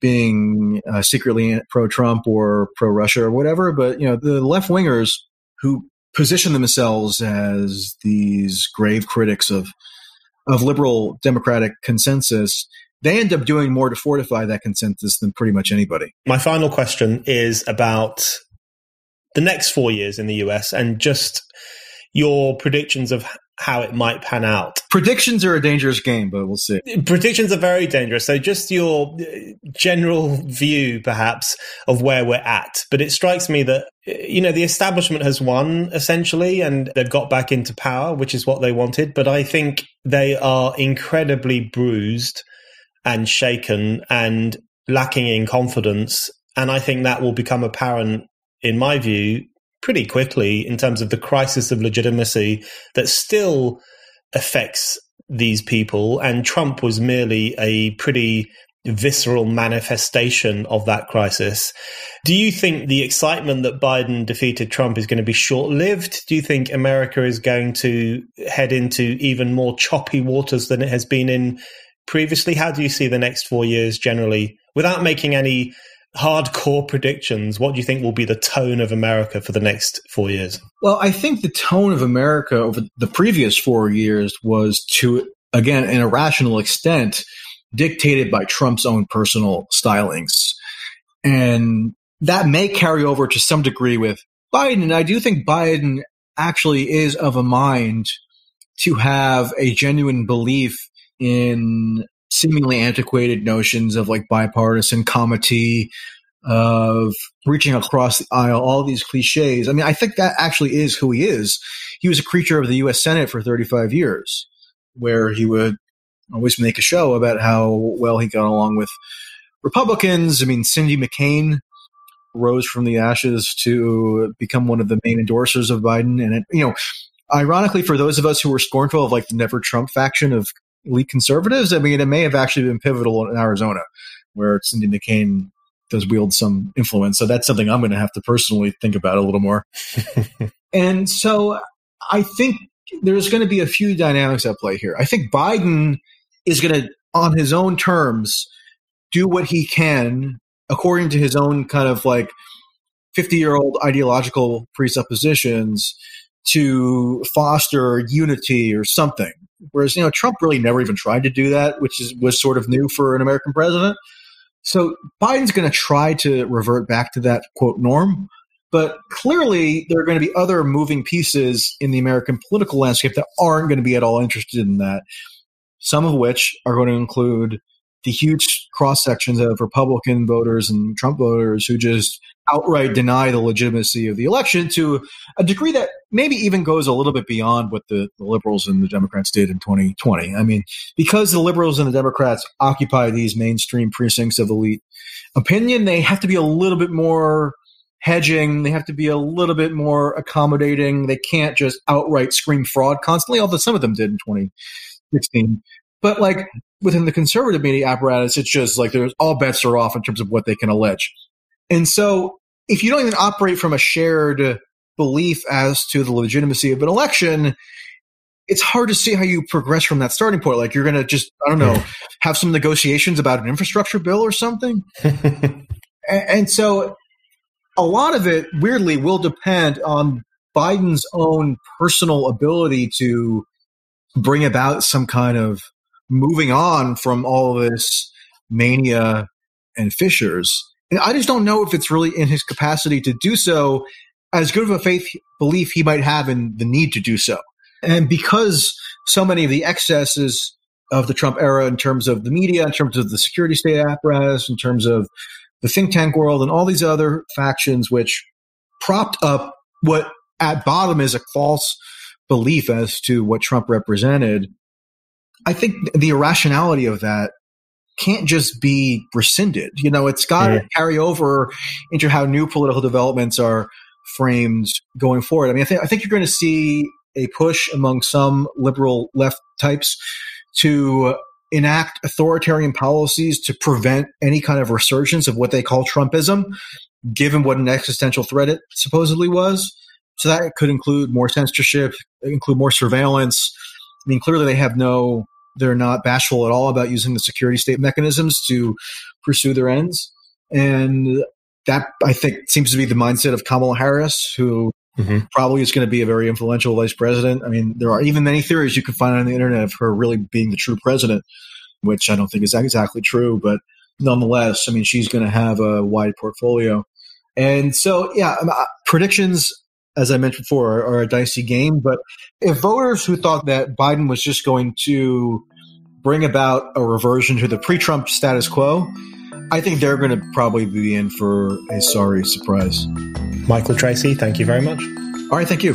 being secretly pro-Trump or pro-Russia or whatever. But, you know, the left-wingers who position themselves as these grave critics of liberal democratic consensus, they end up doing more to fortify that consensus than pretty much anybody. My final question is about the next 4 years in the US and just your predictions of how it might pan out. Predictions are a dangerous game, but we'll see. Predictions are very dangerous. So just your general view, perhaps, of where we're at. But it strikes me that, you know, the establishment has won, essentially, and they've got back into power, which is what they wanted. But I think they are incredibly bruised and shaken and lacking in confidence. And I think that will become apparent, in my view, pretty quickly in terms of the crisis of legitimacy that still affects these people. And Trump was merely a pretty visceral manifestation of that crisis. Do you think the excitement that Biden defeated Trump is going to be short-lived? Do you think America is going to head into even more choppy waters than it has been in previously? How do you see the next 4 years generally, without making any hardcore predictions? What do you think will be the tone of America for the next 4 years? Well, I think the tone of America over the previous 4 years was, to, again, an irrational extent, dictated by Trump's own personal stylings. And that may carry over to some degree with Biden. I do think Biden actually is of a mind to have a genuine belief in seemingly antiquated notions of like bipartisan comity, of reaching across the aisle, all these cliches. I mean, I think that actually is who he is. He was a creature of the U.S. Senate for 35 years, where he would always make a show about how well he got along with Republicans. I mean, Cindy McCain rose from the ashes to become one of the main endorsers of Biden. And, it, you know, ironically, for those of us who were scornful of like the Never Trump faction of elite conservatives, I mean, it may have actually been pivotal in Arizona, where Cindy McCain does wield some influence. So that's something I'm going to have to personally think about a little more. And so I think there's going to be a few dynamics at play here. I think Biden is going to, on his own terms, do what he can according to his own kind of like 50-year-old ideological presuppositions to foster unity or something. Whereas, you know, Trump really never even tried to do that, which was sort of new for an American president. So Biden's going to try to revert back to that, quote, norm. But clearly there are going to be other moving pieces in the American political landscape that aren't going to be at all interested in that, some of which are going to include the huge cross-sections of Republican voters and Trump voters who just outright deny the legitimacy of the election to a degree that maybe even goes a little bit beyond what the liberals and the Democrats did in 2020. I mean, because the liberals and the Democrats occupy these mainstream precincts of elite opinion, they have to be a little bit more hedging. They have to be a little bit more accommodating. They can't just outright scream fraud constantly, although some of them did in 2016. But like within the conservative media apparatus, it's just like there's all bets are off in terms of what they can allege. And so if you don't even operate from a shared belief as to the legitimacy of an election, it's hard to see how you progress from that starting point. Like you're going to just, I don't know, have some negotiations about an infrastructure bill or something. And so a lot of it, weirdly, will depend on Biden's own personal ability to bring about some kind of moving on from all this mania and fissures. And I just don't know if it's really in his capacity to do so, as good of a faith belief he might have in the need to do so. And because so many of the excesses of the Trump era in terms of the media, in terms of the security state apparatus, in terms of the think tank world and all these other factions which propped up what at bottom is a false belief as to what Trump represented, I think the irrationality of that can't just be rescinded. You know, it's got to carry over into how new political developments are framed going forward. I mean, I think you're going to see a push among some liberal left types to enact authoritarian policies to prevent any kind of resurgence of what they call Trumpism, given what an existential threat it supposedly was. So that could include more censorship, include more surveillance. I mean, clearly they're not bashful at all about using the security state mechanisms to pursue their ends. And that, I think, seems to be the mindset of Kamala Harris, who probably is going to be a very influential vice president. I mean, there are even many theories you can find on the internet of her really being the true president, which I don't think is exactly true. But nonetheless, I mean, she's going to have a wide portfolio. And so, yeah, predictions, as I mentioned before, are a dicey game. But if voters who thought that Biden was just going to bring about a reversion to the pre-Trump status quo, I think they're going to probably be in for a sorry surprise. Michael Tracy, thank you very much. All right, thank you.